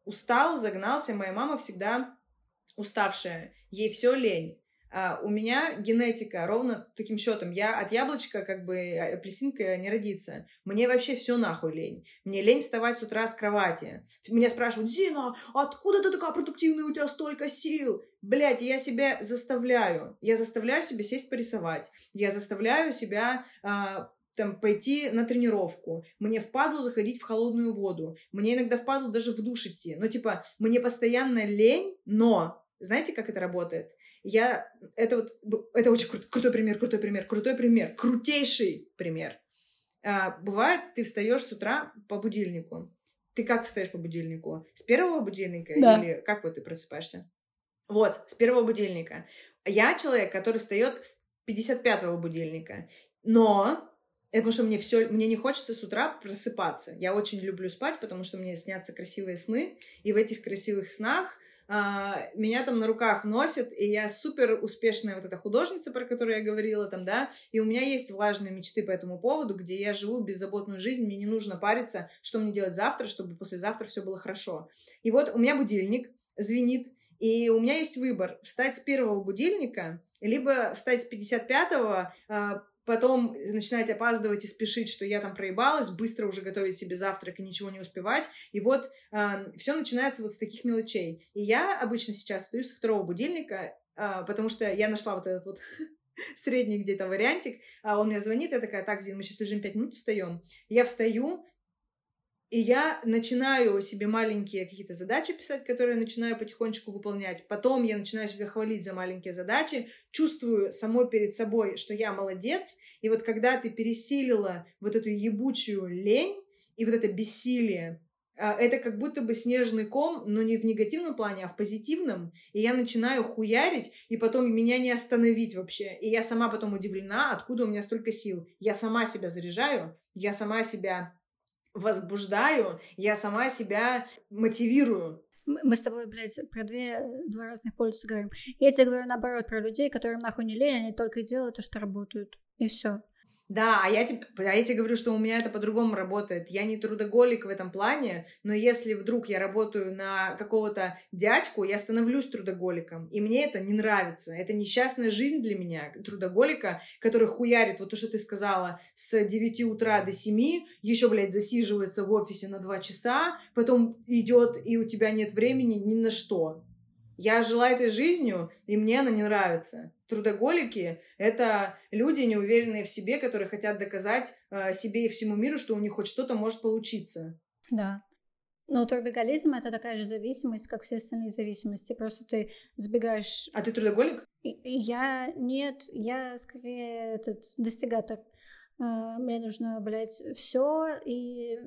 устал, загнался, моя мама всегда уставшая, ей все лень. У меня генетика ровно таким счетом. Я от яблочка, как бы, апельсинка не родится. Мне вообще все нахуй лень. Мне лень вставать с утра с кровати. Меня спрашивают, Зина, откуда ты такая продуктивная, у тебя столько сил? Блядь, я себя заставляю. Я заставляю себя сесть порисовать. Я заставляю себя... там, пойти на тренировку, мне впадло заходить в холодную воду, мне иногда впадло даже в душ идти. Ну, типа, мне постоянно лень, но... Знаете, как это работает? Это очень крутой пример, крутейший пример. Бывает, ты встаешь с утра по будильнику. Ты как встаешь по будильнику? С первого будильника? Да. Или как вот ты просыпаешься? Вот, с первого будильника. Я человек, который встает с 55-го будильника. Но... Это потому что мне не хочется с утра просыпаться. Я очень люблю спать, потому что мне снятся красивые сны. И в этих красивых снах меня там на руках носят, и я супер успешная вот эта художница, про которую я говорила там, да. И у меня есть влажные мечты по этому поводу, где я живу беззаботную жизнь, мне не нужно париться, что мне делать завтра, чтобы послезавтра все было хорошо. И вот у меня будильник звенит, и у меня есть выбор: встать с первого будильника Либо встать с 55-го, потом начинать опаздывать и спешить, что я там проебалась, быстро уже готовить себе завтрак и ничего не успевать. И вот все начинается вот с таких мелочей. И я обычно сейчас встаю со второго будильника, потому что я нашла вот этот вот средний где-то вариантик. Он мне звонит, я такая: так, Зин, мы сейчас лежим 5 минут, встаем. Я встаю, и я начинаю себе маленькие какие-то задачи писать, которые начинаю потихонечку выполнять. Потом я начинаю себя хвалить за маленькие задачи, чувствую самой перед собой, что я молодец. И вот когда ты пересилила вот эту ебучую лень и вот это бессилие, это как будто бы снежный ком, но не в негативном плане, а в позитивном. И я начинаю хуярить, и потом меня не остановить вообще. И я сама потом удивлена, откуда у меня столько сил. Я сама себя заряжаю, я сама себя возбуждаю, я сама себя мотивирую. Мы с тобой, блядь, про два разных полюса говорим. Я тебе говорю наоборот про людей, которым нахуй не лень, они только и делают то, что работают. И все. Да, а я тебе говорю, что у меня это по-другому работает. Я не трудоголик в этом плане, но если вдруг я работаю на какого-то дядьку, я становлюсь трудоголиком, и мне это не нравится. Это несчастная жизнь для меня, трудоголика, который хуярит, вот то, что ты сказала, с 9 утра до 7, еще, блядь, засиживается в офисе на 2 часа, потом идет, и у тебя нет времени ни на что. Я жила этой жизнью, и мне она не нравится. Трудоголики — это люди, неуверенные в себе, которые хотят доказать себе и всему миру, что у них хоть что-то может получиться. Да. Но трудоголизм — это такая же зависимость, как все остальные зависимости. Просто ты сбегаешь... А ты трудоголик? Я... Нет, я скорее достигатор. Мне нужно, блядь, все и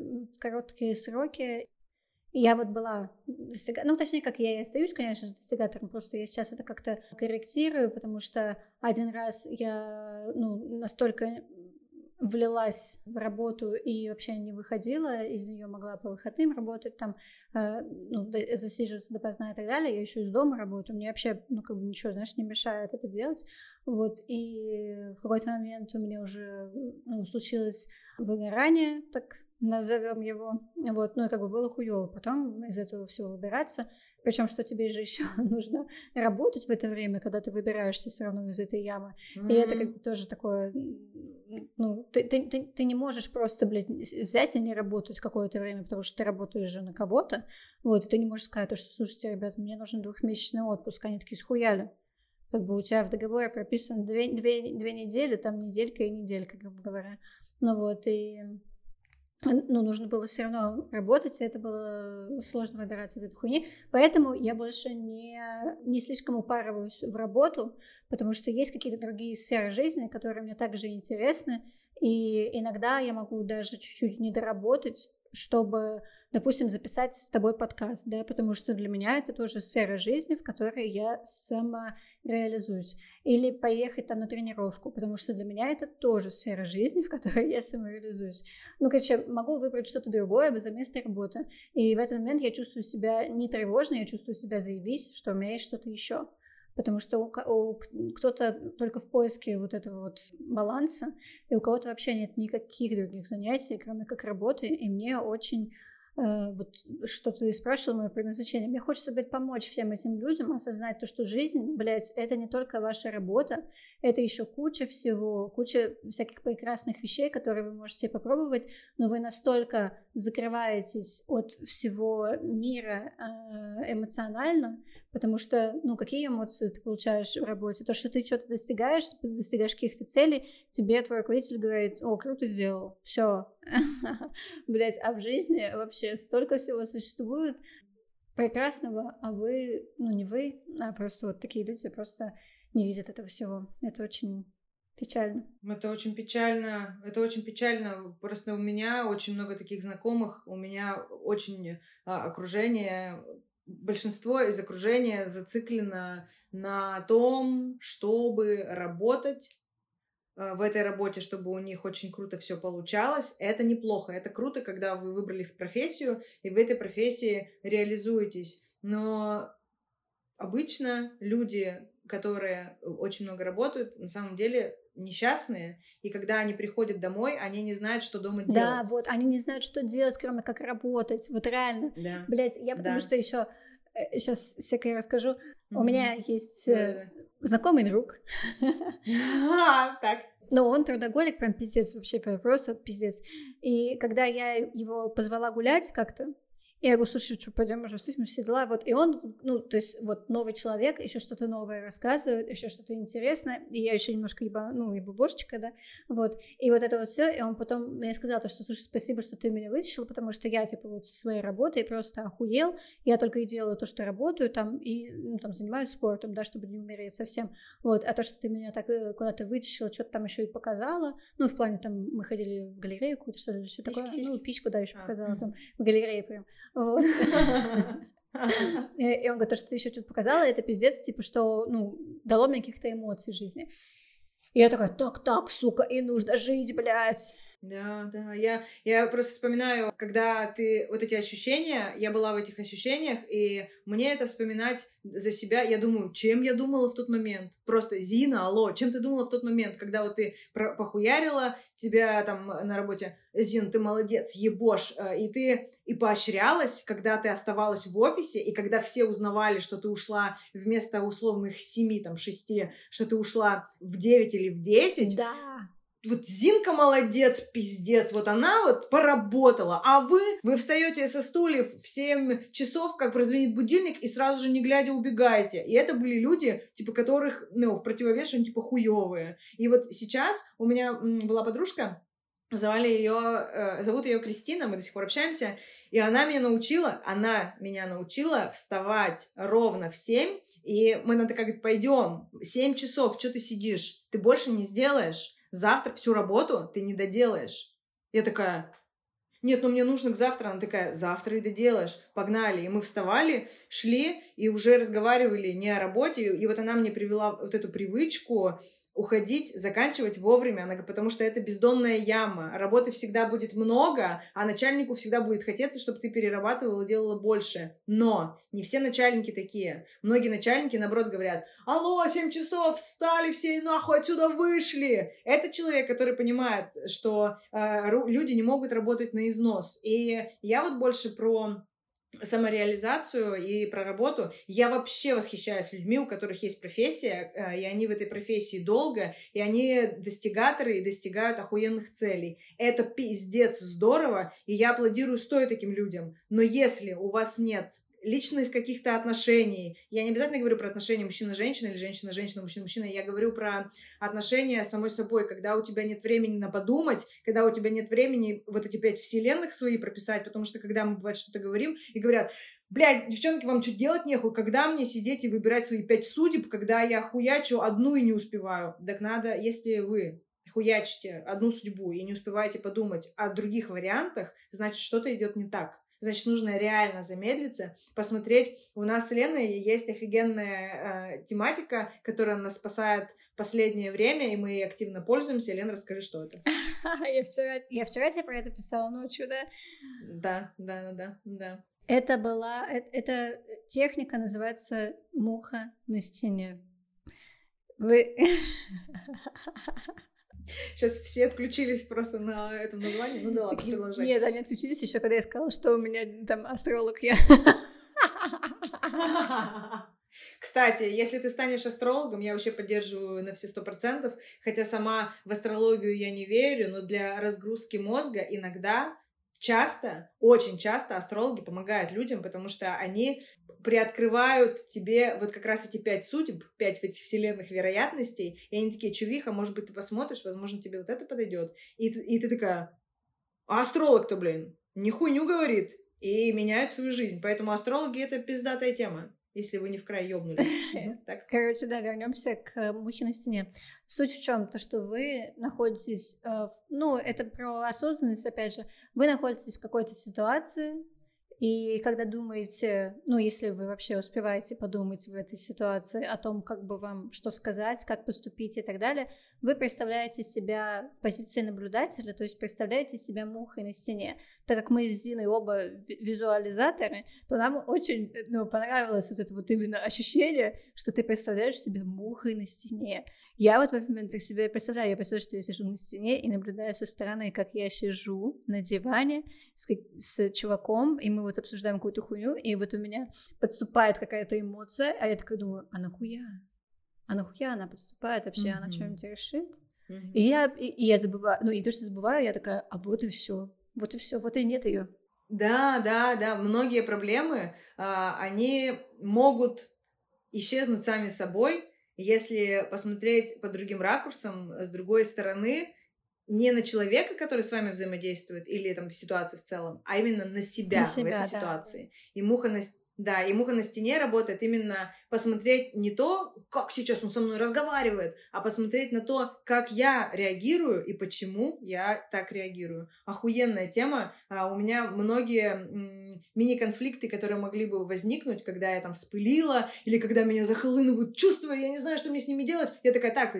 короткие сроки. Я вот была достигатором, ну, точнее, как я и остаюсь, конечно же, достигатором, просто я сейчас это как-то корректирую, потому что один раз я, настолько влилась в работу и вообще не выходила, из нее могла по выходным работать, там, засиживаться допоздна и так далее, я еще из дома работаю, мне вообще, ничего, знаешь, не мешает это делать, вот, и в какой-то момент у меня уже, случилось выгорание, так назовем его, вот, и было хуёво потом из этого всего выбираться, причем что тебе же еще нужно работать в это время, когда ты выбираешься все равно из этой ямы, и это как бы тоже такое, ты не можешь просто, блядь, взять и не работать какое-то время, потому что ты работаешь же на кого-то, вот, и ты не можешь сказать, что, слушайте, ребят, мне нужен 2-месячный отпуск, они такие схуяли. У тебя в договоре прописано 2 недели, там неделька и неделька, грубо говоря. Нужно было все равно работать, и это было сложно выбираться из этой хуйни. Поэтому я больше не слишком упарываюсь в работу, потому что есть какие-то другие сферы жизни, которые мне также интересны, и иногда я могу даже чуть-чуть недоработать, чтобы, допустим, записать с тобой подкаст, да, потому что для меня это тоже сфера жизни, в которой я сама реализуюсь. Или поехать там на тренировку, потому что для меня это тоже сфера жизни, в которой я сама реализуюсь. Могу выбрать что-то другое за место работы. И в этот момент я чувствую себя не тревожно, я чувствую себя заебись, что у меня есть что-то еще. Потому что кто-то только в поиске вот этого вот баланса, и у кого-то вообще нет никаких других занятий, кроме как работы, и мне очень, что ты спрашивала, мое предназначение, мне хочется, блядь, помочь всем этим людям осознать то, что жизнь, блядь, это не только ваша работа, это еще куча всего, куча всяких прекрасных вещей, которые вы можете попробовать, но вы настолько закрываетесь от всего мира эмоционально, потому что, какие эмоции ты получаешь в работе? То, что ты что-то достигаешь каких-то целей, тебе твой руководитель говорит: о, круто сделал, все, блять, а в жизни вообще столько всего существует прекрасного, а вы, не вы, а просто вот такие люди просто не видят этого всего. Это очень печально. Это очень печально. Просто у меня очень много таких знакомых, у меня очень окружение... Большинство из окружения зациклено на том, чтобы работать в этой работе, чтобы у них очень круто все получалось. Это неплохо, это круто, когда вы выбрали профессию и в этой профессии реализуетесь. Но обычно люди, которые очень много работают, на самом деле... несчастные, и когда они приходят домой, они не знают, что дома делать. Да, вот, они не знают, что делать, кроме как работать, вот реально. Да. Блять, я потому что еще сейчас всякое расскажу. У меня есть знакомый друг. Так. Но он трудоголик, прям пиздец вообще, просто пиздец. И когда я его позвала гулять как-то, я говорю, слушай, что, пойдем уже встретимся, все дела. Вот, и он, ну, то есть, вот, новый человек, еще что-то новое рассказывает, еще что-то интересное, и я еще немножко, ебабошечка, да, вот, и вот это вот все, и он потом мне сказал, что, слушай, спасибо, что ты меня вытащил, потому что я, типа, вот, со своей работой просто охуел, я только и делаю то, что работаю, там, и, ну, там, занимаюсь спортом, да, чтобы не умереть совсем, вот, а то, что ты меня так куда-то вытащил, что-то там еще и показала, ну, в плане, там, мы ходили в галерею какую-то, что-то, что такое, ну, письку, да, еще показала, там, в галерее прям. Вот. И он говорит, то, что ты еще что-то показала, это пиздец, типа, что, ну, дало мне каких-то эмоций в жизни. И я такая, так, сука, и нужно жить, блядь. Да, я просто вспоминаю, когда ты, вот эти ощущения, я была в этих ощущениях, и мне это вспоминать за себя, я думаю, чем я думала в тот момент? Просто, Зина, алло, чем ты думала в тот момент, когда вот ты похуярила, тебя там на работе, Зин, ты молодец, ебошь, и ты и поощрялась, когда ты оставалась в офисе, и когда все узнавали, что ты ушла вместо условных 7, 6, что ты ушла в 9 или в 10. Да. Вот Зинка молодец, пиздец, вот она вот поработала, а вы встаете со стульев в 7 часов, как прозвенит будильник, и сразу же не глядя убегаете. И это были люди, типа, которых, ну, в противовес, они типа хуёвые. И вот сейчас у меня была подружка, зовут ее Кристина, мы до сих пор общаемся, и она меня научила вставать ровно в 7, и мы, она такая говорит, пойдем, 7 часов, что ты сидишь, ты больше не сделаешь. Завтра всю работу ты не доделаешь. Я такая, нет, ну мне нужно к завтра. Она такая, завтра и доделаешь. Погнали. И мы вставали, шли и уже разговаривали не о работе. И вот она мне привела вот эту привычку уходить, заканчивать вовремя. Она говорит, потому что это бездонная яма. Работы всегда будет много, а начальнику всегда будет хотеться, чтобы ты перерабатывала и делала больше. Но не все начальники такие. Многие начальники, наоборот, говорят, алло, 7 часов, встали все и нахуй отсюда вышли. Это человек, который понимает, что люди не могут работать на износ. И я вот больше про самореализацию и про работу. Я вообще восхищаюсь людьми, у которых есть профессия, и они в этой профессии долго, и они достигаторы и достигают охуенных целей. Это пиздец здорово, и я аплодирую стоя таким людям. Но если у вас нет личных каких-то отношений, я не обязательно говорю про отношения мужчина-женщина или женщина-женщина, мужчина-мужчина, я говорю про отношения с самой собой, когда у тебя нет времени на подумать, когда у тебя нет времени вот эти 5 вселенных свои прописать, потому что когда мы, бывает, что-то говорим и говорят, блядь, девчонки, вам что делать нехуй, когда мне сидеть и выбирать свои 5 судеб, когда я хуячу одну и не успеваю. Так надо, если вы хуячите одну судьбу и не успеваете подумать о других вариантах, значит, что-то идет не так. Значит, нужно реально замедлиться, посмотреть. У нас с Еленой есть офигенная тематика, которая нас спасает в последнее время, и мы ей активно пользуемся. Елена, расскажи, что это. Я вчера тебе про это писала ночью, да? Да. Эта техника называется «Муха на стене». Вы... Сейчас все отключились просто на этом названии. Ну да ладно, продолжай. Нет, они отключились еще, когда я сказала, что у меня там астролог я. Кстати, если ты станешь астрологом, я вообще поддерживаю на все 100%, хотя сама в астрологию я не верю, но для разгрузки мозга иногда... Часто, очень часто астрологи помогают людям, потому что они приоткрывают тебе вот как раз эти 5 судеб, 5 вселенных вероятностей, и они такие, чувиха, может быть, ты посмотришь, возможно, тебе вот это подойдет. И ты такая, а астролог-то, блин, ни хуйню говорит, и меняют свою жизнь. Поэтому астрологи — это пиздатая тема, если вы не в край ёбнулись. Короче, да, вернемся к мухе на стене. Суть в чем? То, что вы находитесь, это про осознанность, опять же, вы находитесь в какой-то ситуации, и когда думаете, если вы вообще успеваете подумать в этой ситуации о том, как бы вам что сказать, как поступить и так далее, вы представляете себя в позиции наблюдателя, то есть представляете себя мухой на стене. Так как мы с Зиной оба визуализаторы, то нам очень понравилось вот это вот именно ощущение, что ты представляешь себя мухой на стене. Я вот в этот момент так себе представляю, я представляю, что я сижу на стене и наблюдаю со стороны, как я сижу на диване с чуваком, и мы вот обсуждаем какую-то хуйню, и вот у меня подступает какая-то эмоция, а я такая думаю, а нахуя? А нахуя она подступает вообще, она что-нибудь решит? И я забываю, ну и то, что забываю, я такая, а вот и все, вот и все, вот и нет ее. Да, многие проблемы, они могут исчезнуть сами собой, если посмотреть под другим ракурсом, с другой стороны, не на человека, который с вами взаимодействует, или там в ситуации в целом, а именно на себя в этой ситуации. И муха на стене работает именно посмотреть не то, как сейчас он со мной разговаривает, а посмотреть на то, как я реагирую и почему я так реагирую. Охуенная тема. У меня многие мини-конфликты, которые могли бы возникнуть, когда я там вспылила, или когда меня захлынывают чувства, я не знаю, что мне с ними делать. Я такая, так,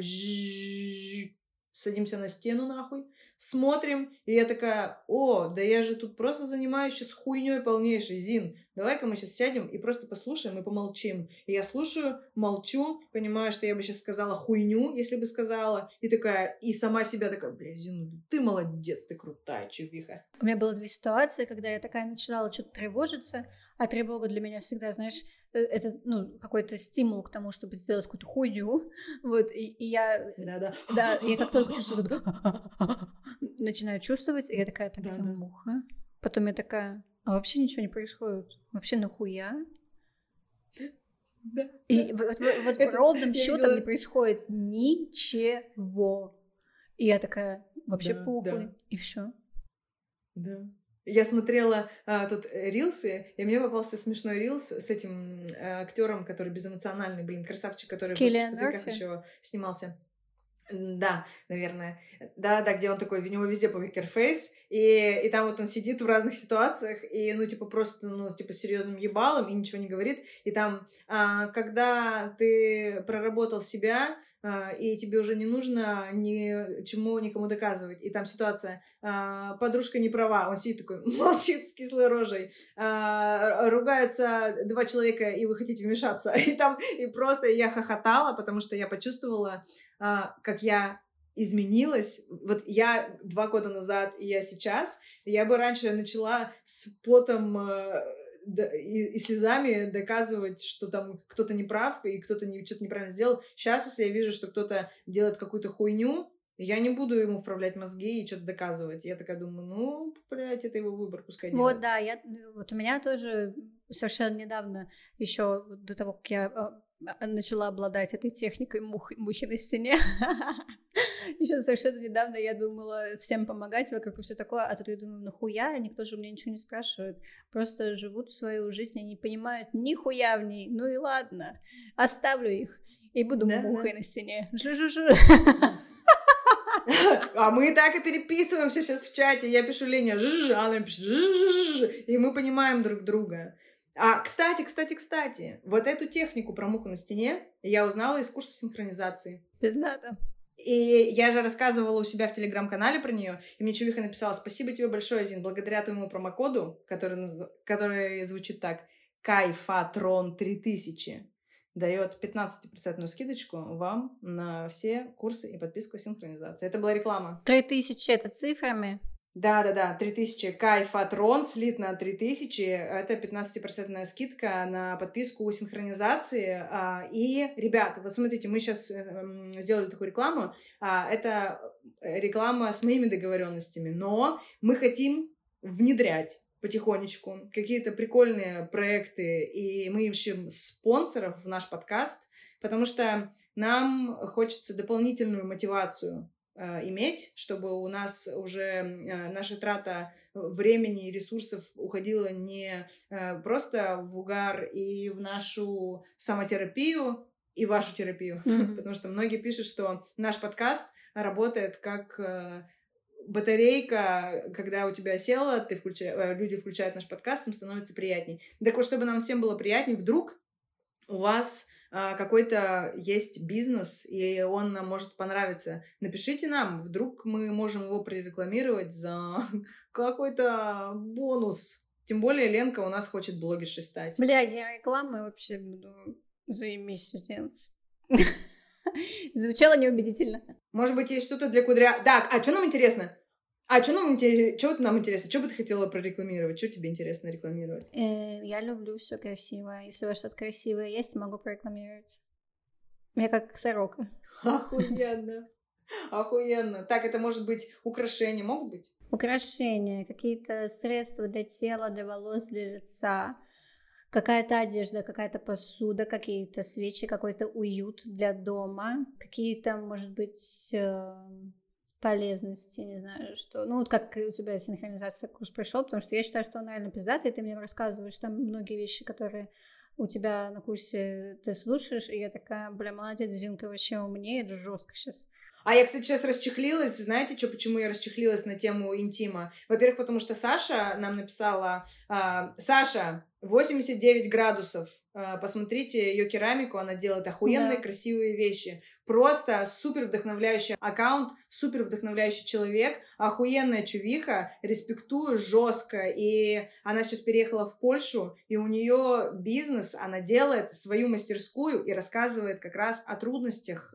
садимся на стену нахуй, смотрим, и я такая, о, да я же тут просто занимаюсь сейчас хуйней полнейшей, Зин, давай-ка мы сейчас сядем и просто послушаем и помолчим. И я слушаю, молчу, понимаю, что я бы сейчас сказала хуйню, если бы сказала, и такая, и сама себя такая, бля, Зин, ты молодец, ты крутая чувиха. У меня было 2 ситуации, когда я такая начинала что-то тревожиться, а тревога для меня всегда, знаешь, это, ну, какой-то стимул к тому, чтобы сделать какую-то хуйню, вот, и я... Да, я как только чувствую, начинаю чувствовать, и я такая, муха. Потом я такая, а вообще ничего не происходит? Вообще нахуя? Да. И вот ровным счётом не происходит ничего. И я такая, вообще похуй, и все. Да. Я смотрела тут рилсы, и мне попался смешной рилс с этим актером, который безэмоциональный, красавчик, который в «Языках» еще снимался. Да, наверное. Да, где он такой, у него везде покерфейс, и там вот он сидит в разных ситуациях, и, ну, типа, просто, ну, типа, серьезным ебалом, и ничего не говорит. И там, когда ты проработал себя, и тебе уже не нужно ничему никому доказывать. И там ситуация, подружка не права, он сидит такой, молчит с кислой рожей, ругаются 2 человека, и вы хотите вмешаться. И там, и просто я хохотала, потому что я почувствовала, как я изменилась. Вот я 2 года назад, и я сейчас, я бы раньше начала с потом... И слезами доказывать, что там кто-то не прав и кто-то что-то неправильно сделал. Сейчас, если я вижу, что кто-то делает какую-то хуйню, я не буду ему вправлять мозги и что-то доказывать. Я такая думаю, ну, блядь, это его выбор, пускай делает. Вот, да, вот у меня тоже совершенно недавно, еще до того, как я начала обладать этой техникой мухи на стене, еще совершенно недавно я думала всем помогать вокруг и все такое, а тут я думаю, нахуя, никто же у меня ничего не спрашивает, просто живут свою жизнь и не понимают нихуя в ней, ну и ладно, оставлю их и буду мухой на стене, жу-жу-жу. А мы так и переписываемся сейчас в чате, я пишу Лене, жж, она пишет жж, и мы понимаем друг друга. А, кстати, вот эту технику про муху на стене я узнала из курсов синхронизации. Пиздато. И я же рассказывала у себя в телеграм-канале про нее, и мне чувиха написала, спасибо тебе большое, Зин, благодаря твоему промокоду, который звучит так, Кайфатрон 3000, дает 15% скидочку вам на все курсы и подписку синхронизации. Это была реклама. 3000 это цифрами? Да, 3000, Кайфатрон слит на 3000, это 15% скидка на подписку у синхронизации, и, ребята, вот смотрите, мы сейчас сделали такую рекламу, это реклама с моими договоренностями, но мы хотим внедрять потихонечку какие-то прикольные проекты, и мы ищем спонсоров в наш подкаст, потому что нам хочется дополнительную мотивацию иметь, чтобы у нас уже наша трата времени и ресурсов уходила не просто в угар и в нашу самотерапию, и вашу терапию. Потому что многие пишут, что наш подкаст работает как батарейка, когда у тебя села, люди включают наш подкаст, им становится приятней. Так вот, чтобы нам всем было приятней, вдруг у вас... какой-то есть бизнес, и он нам может понравиться. Напишите нам, вдруг мы можем его прорекламировать за какой-то бонус. Тем более Ленка у нас хочет блогершей стать. Блядь, я рекламой вообще буду заебись делать. Звучало неубедительно. Может быть, есть что-то для кудря... Так, а что нам интересно? А что нам интересно? Что бы ты хотела прорекламировать? Что тебе интересно рекламировать? Я люблю все красивое. Если у вас что-то красивое есть, могу прорекламировать. Я как сорока. Охуенно. Охуенно. Так, это может быть украшения, могут быть? Украшения, какие-то средства для тела, для волос, для лица. Какая-то одежда, какая-то посуда, какие-то свечи, какой-то уют для дома. Какие-то, может быть... полезности, не знаю, что... Ну, вот как у тебя синхронизация курс пришел, потому что я считаю, что он реально пиздатый, и ты мне рассказываешь там многие вещи, которые у тебя на курсе ты слушаешь, и я такая, бля, молодец, Зинка, вообще умнее, это жестко сейчас. А я, кстати, сейчас расчехлилась, знаете, что, почему я расчехлилась на тему интима? Во-первых, потому что Саша нам написала, Саша, 89 градусов, посмотрите ее керамику, она делает охуенные, да, красивые вещи. Просто супер вдохновляющий аккаунт, супер вдохновляющий человек, охуенная чувиха, респектую жестко. И она сейчас переехала в Польшу, и у нее бизнес, она делает свою мастерскую и рассказывает как раз о трудностях.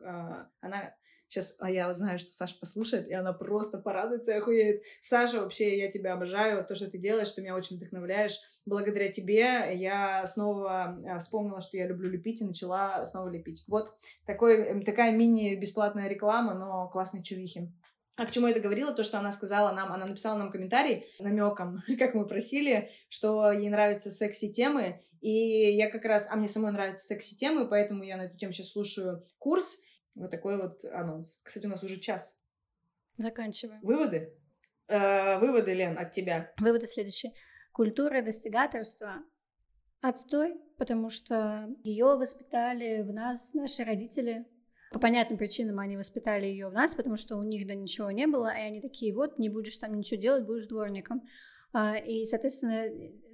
Она сейчас, я знаю, что Саша послушает, и она просто порадуется и охуеет. Саша, вообще, я тебя обожаю, то, что ты делаешь, ты меня очень вдохновляешь. Благодаря тебе я снова вспомнила, что я люблю лепить, и начала снова лепить. Вот такая мини-бесплатная реклама, но классной чувихи. А к чему я это говорила? То, что она сказала нам, она написала нам комментарий намеком, как мы просили, что ей нравятся секси-темы, и я как раз... А мне самой нравятся секси-темы, поэтому я на эту тему сейчас слушаю курс. Вот такой вот анонс. Кстати, у нас уже час. Заканчиваем. Выводы? Выводы, Лен, от тебя. Выводы следующие. Культура достигаторства отстой, потому что ее воспитали в нас наши родители. По понятным причинам они воспитали ее в нас, потому что у них да ничего не было, и они такие, вот, не будешь там ничего делать, будешь дворником. И, соответственно,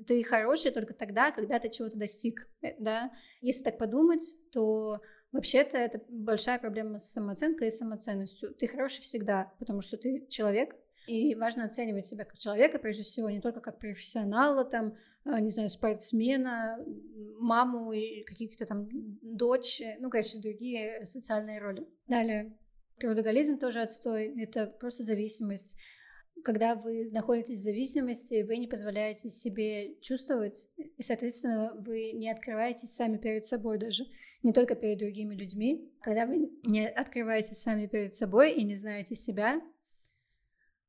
ты хороший только тогда, когда ты чего-то достиг, да. Если так подумать, то... Вообще-то это большая проблема с самооценкой и самоценностью. Ты хороший всегда, потому что ты человек, и важно оценивать себя как человека, прежде всего, не только как профессионала, там, не знаю, спортсмена, маму и каких-то там дочь, ну, конечно, другие социальные роли. Далее, трудоголизм тоже отстой, это просто зависимость. Когда вы находитесь в зависимости, вы не позволяете себе чувствовать, и, соответственно, вы не открываетесь сами перед собой даже, не только перед другими людьми. Когда вы не открываетесь сами перед собой и не знаете себя,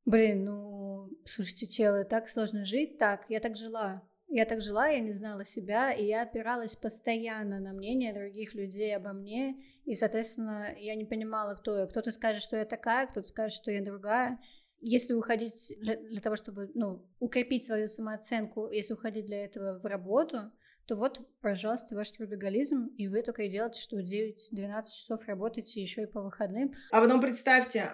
блин, ну, слушайте, челы, так сложно жить, так, я так жила, я не знала себя, и я опиралась постоянно на мнение других людей обо мне, и, соответственно, я не понимала, кто я. Кто-то скажет, что я такая, кто-то скажет, что я другая. Если уходить для того, чтобы, ну, укрепить свою самооценку, если уходить для этого в работу, то вот, пожалуйста, ваш трудоголизм, и вы только и делаете, что 9-12 часов работаете еще и по выходным. А потом представьте,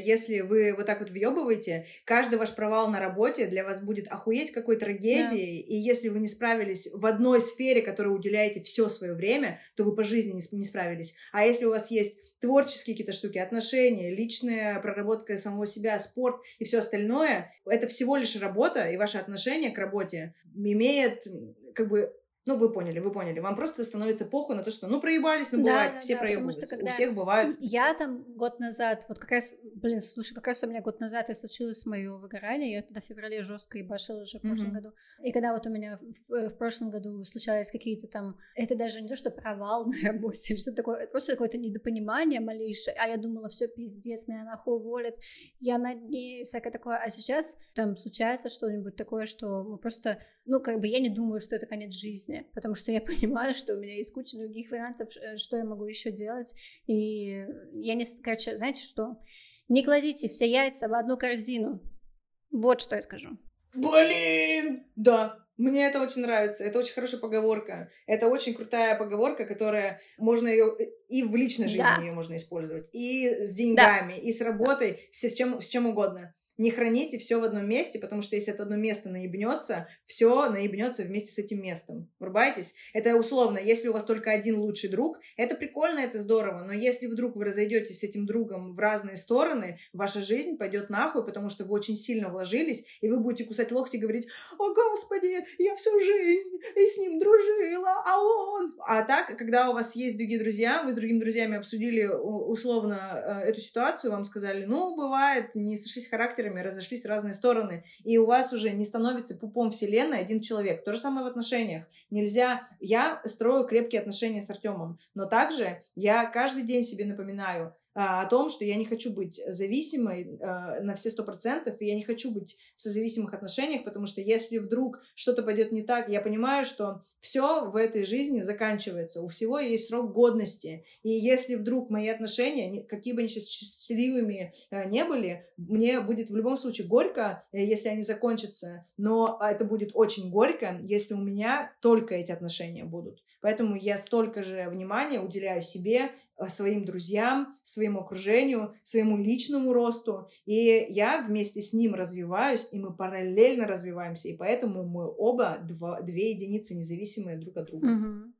если вы вот так вот въебываете, каждый ваш провал на работе для вас будет охуеть какой трагедией, да. И если вы не справились в одной сфере, которой уделяете все свое время, то вы по жизни не справились. А если у вас есть творческие какие-то штуки, отношения, личная проработка самого себя, спорт и все остальное, это всего лишь работа, и ваше отношение к работе имеет... как бы, ну, вы поняли, вам просто становится похуй на то, что, ну, проебались, ну, бывает, да, все, да, проебываются, у всех бывает. Я там год назад, вот как раз, блин, слушай, как раз у меня год назад и случилось мое выгорание, я тогда в феврале жестко ебашила уже в прошлом году, и когда вот у меня в прошлом году случались какие-то там, это даже не то, что провал на работе, или что-то такое, просто какое-то недопонимание малейшее, а я думала, все пиздец, меня нахуй уволят, я на дне, всякое такое, а сейчас там случается что-нибудь такое, что мы просто... Ну, как бы я не думаю, что это конец жизни, потому что я понимаю, что у меня есть куча других вариантов, что я могу еще делать, и я не... Короче, знаете что? Не кладите все яйца в одну корзину. Вот что я скажу. Блин! Да. Мне это очень нравится, это очень хорошая поговорка. Это очень крутая поговорка, которая можно ее и в личной жизни, да, ее можно использовать, и с деньгами, да, и с работой, да, с чем угодно. Не храните все в одном месте, потому что если это одно место наебнется, все наебнется вместе с этим местом. Врубайтесь? Это условно, если у вас только один лучший друг, это прикольно, это здорово, но если вдруг вы разойдетесь с этим другом в разные стороны, ваша жизнь пойдет нахуй, потому что вы очень сильно вложились, и вы будете кусать локти и говорить: «О, Господи, я всю жизнь и с ним дружила, а он...» А так, когда у вас есть другие друзья, вы с другими друзьями обсудили условно эту ситуацию, вам сказали: «Ну, бывает, не сошлись характер, разошлись в разные стороны», и у вас уже не становится пупом вселенной один человек. То же самое в отношениях. Нельзя... Я строю крепкие отношения с Артёмом, но также я каждый день себе напоминаю о том, что я не хочу быть зависимой на все 100%, и я не хочу быть в созависимых отношениях, потому что если вдруг что-то пойдет не так, я понимаю, что все в этой жизни заканчивается, у всего есть срок годности, и если вдруг мои отношения, какие бы они сейчас счастливыми не были, мне будет в любом случае горько, если они закончатся, но это будет очень горько, если у меня только эти отношения будут. Поэтому я столько же внимания уделяю себе, своим друзьям, своему окружению, своему личному росту. И я вместе с ним развиваюсь, и мы параллельно развиваемся. И поэтому мы оба две единицы, независимые друг от друга. Угу.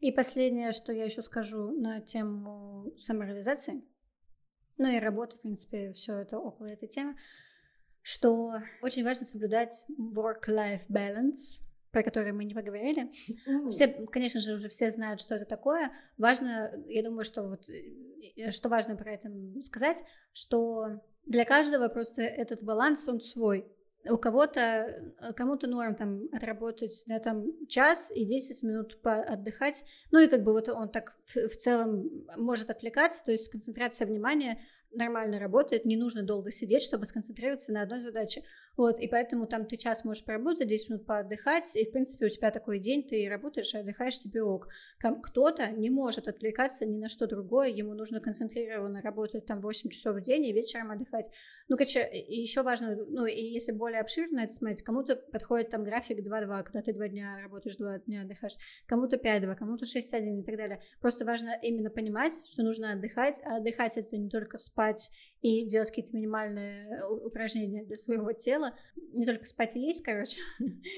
И последнее, что я еще скажу на тему самореализации, ну и работы, в принципе, все это около этой темы, что очень важно соблюдать work-life balance, про которые мы не поговорили. Все, конечно же, уже все знают, что это такое. Важно, я думаю, что важно про это сказать, что для каждого просто этот баланс, он свой. У кого-то, кому-то норм там отработать, да, там час и 10 минут отдыхать, ну и как бы вот он так в целом может отвлекаться, то есть концентрация внимания нормально работает, не нужно долго сидеть, чтобы сконцентрироваться на одной задаче, вот, и поэтому там ты час можешь поработать, 10 минут поотдыхать, и в принципе у тебя такой день, ты работаешь и отдыхаешь, тебе ок. Кто-то не может отвлекаться ни на что другое, ему нужно концентрированно работать там 8 часов в день и вечером отдыхать. Ну, короче, еще важно, ну, и если более обширно это смотреть, кому-то подходит там график 2-2, когда ты 2 дня работаешь, 2 дня отдыхаешь, кому-то 5-2, кому-то 6-1 и так далее. Просто важно именно понимать, что нужно отдыхать, а отдыхать это не только спать и делать какие-то минимальные упражнения для своего тела, не только спать и есть, короче,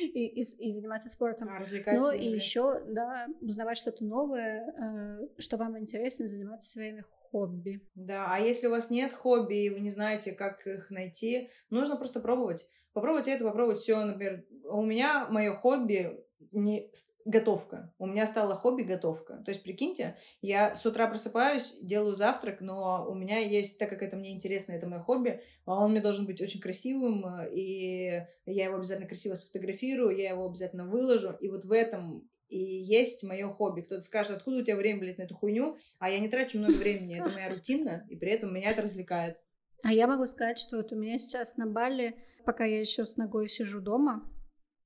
и заниматься спортом, но и еще, да, узнавать что-то новое, что вам интересно, заниматься своими хобби. Да, а если у вас нет хобби, и вы не знаете, как их найти, нужно просто пробовать. Попробовать это, попробовать все. Например, у меня мое хобби не... готовка. У меня стало хобби готовка. То есть, прикиньте, я с утра просыпаюсь, делаю завтрак, но у меня есть, так как это мне интересно, это мое хобби, он мне должен быть очень красивым, и я его обязательно красиво сфотографирую, я его обязательно выложу, и вот в этом и есть мое хобби. Кто-то скажет: откуда у тебя время, блядь, на эту хуйню? А я не трачу много времени, это моя рутина, и при этом меня это развлекает. А я могу сказать, что вот у меня сейчас на Бали, пока я еще с ногой сижу дома,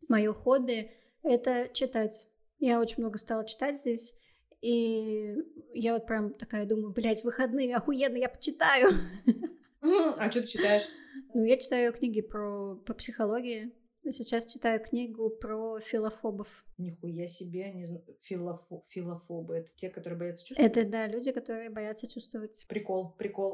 мое хобби — это читать. Я очень много стала читать здесь, и я вот прям такая думаю: блядь, выходные, охуенно, я почитаю. А что ты читаешь? Ну, я читаю книги по психологии. Сейчас читаю книгу про филофобов. Нихуя себе, не знаю. Филофобы. Это те, которые боятся чувствовать? Это, да, люди, которые боятся чувствовать. Прикол.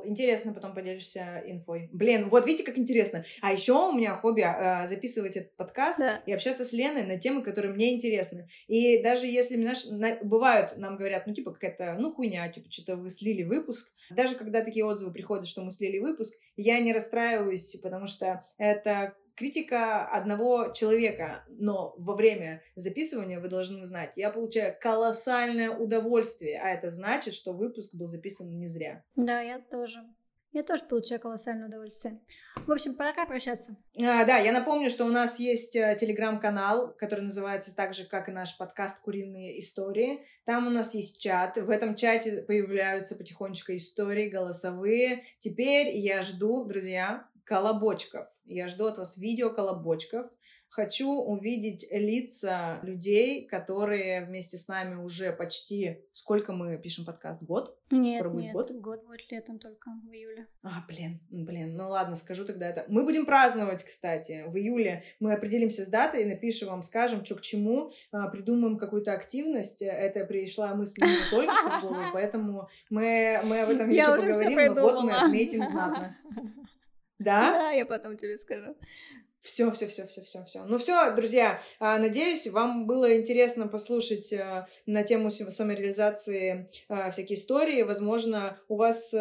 Интересно, потом поделишься инфой. Блин, вот видите, как интересно. А еще у меня хобби записывать этот подкаст, да, и общаться с Леной на темы, которые мне интересны. И даже если, знаешь, бывают, нам говорят, ну, типа, какая-то, ну, хуйня, типа, что-то вы слили выпуск. Даже когда такие отзывы приходят, что мы слили выпуск, я не расстраиваюсь, потому что это... критика одного человека, но во время записывания, вы должны знать, я получаю колоссальное удовольствие, а это значит, что выпуск был записан не зря. Да, я тоже получаю колоссальное удовольствие. В общем, пора прощаться. Да, я напомню, что у нас есть телеграм-канал, который называется так же, как и наш подкаст «Куриные истории». Там у нас есть чат. В этом чате появляются потихонечку истории, голосовые. Теперь я жду, друзья, колобочков. Я жду от вас видео колобочков. Хочу увидеть лица людей, которые вместе с нами уже почти... Сколько мы пишем подкаст? Год? Нет, скоро будет год будет летом, только в июле. А, блин, ну ладно, скажу тогда это. Мы будем праздновать, кстати, в июле. Мы определимся с датой, напишем вам, скажем, что к чему, придумаем какую-то активность. Это пришла мысль не только что в голову, поэтому мы об этом еще поговорим, но год мы отметим знатно. Да? Да, я потом тебе скажу. Все. Ну все, друзья, надеюсь, вам было интересно послушать на тему самореализации всякие истории. Возможно, у вас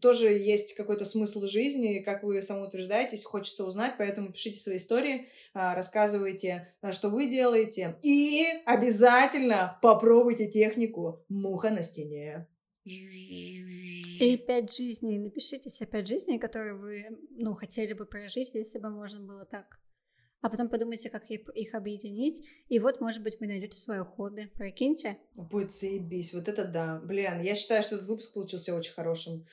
тоже есть какой-то смысл жизни, как вы самоутверждаетесь, хочется узнать, поэтому пишите свои истории, рассказывайте, что вы делаете. И обязательно попробуйте технику «Муха на стене». И 5 жизней. Напишите себе 5 жизней, которые вы, хотели бы прожить, если бы можно было так. А потом подумайте, как их объединить. И вот, может быть, вы найдете свое хобби. Прикиньте. Будет заебись. Вот это да. Блин, я считаю, что этот выпуск получился очень хорошим.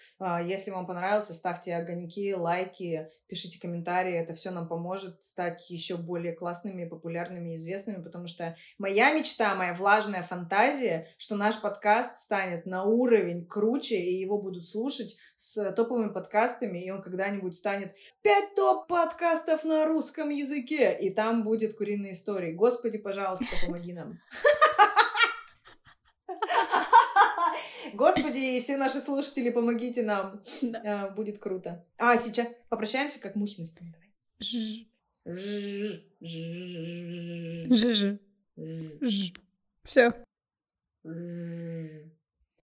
Если вам понравился, ставьте огоньки, лайки, пишите комментарии. Это все нам поможет стать еще более классными, популярными, известными. Потому что моя мечта, моя влажная фантазия, что наш подкаст станет на уровень круче, и его будут слушать с топовыми подкастами, и он когда-нибудь станет 5 топ-подкастов на русском языке. И там будет «Куриные истории». Господи, пожалуйста, помоги нам. Господи, и все наши слушатели, помогите нам. Да. Будет круто. А сейчас попрощаемся, как мухи на стене. Давай. Все.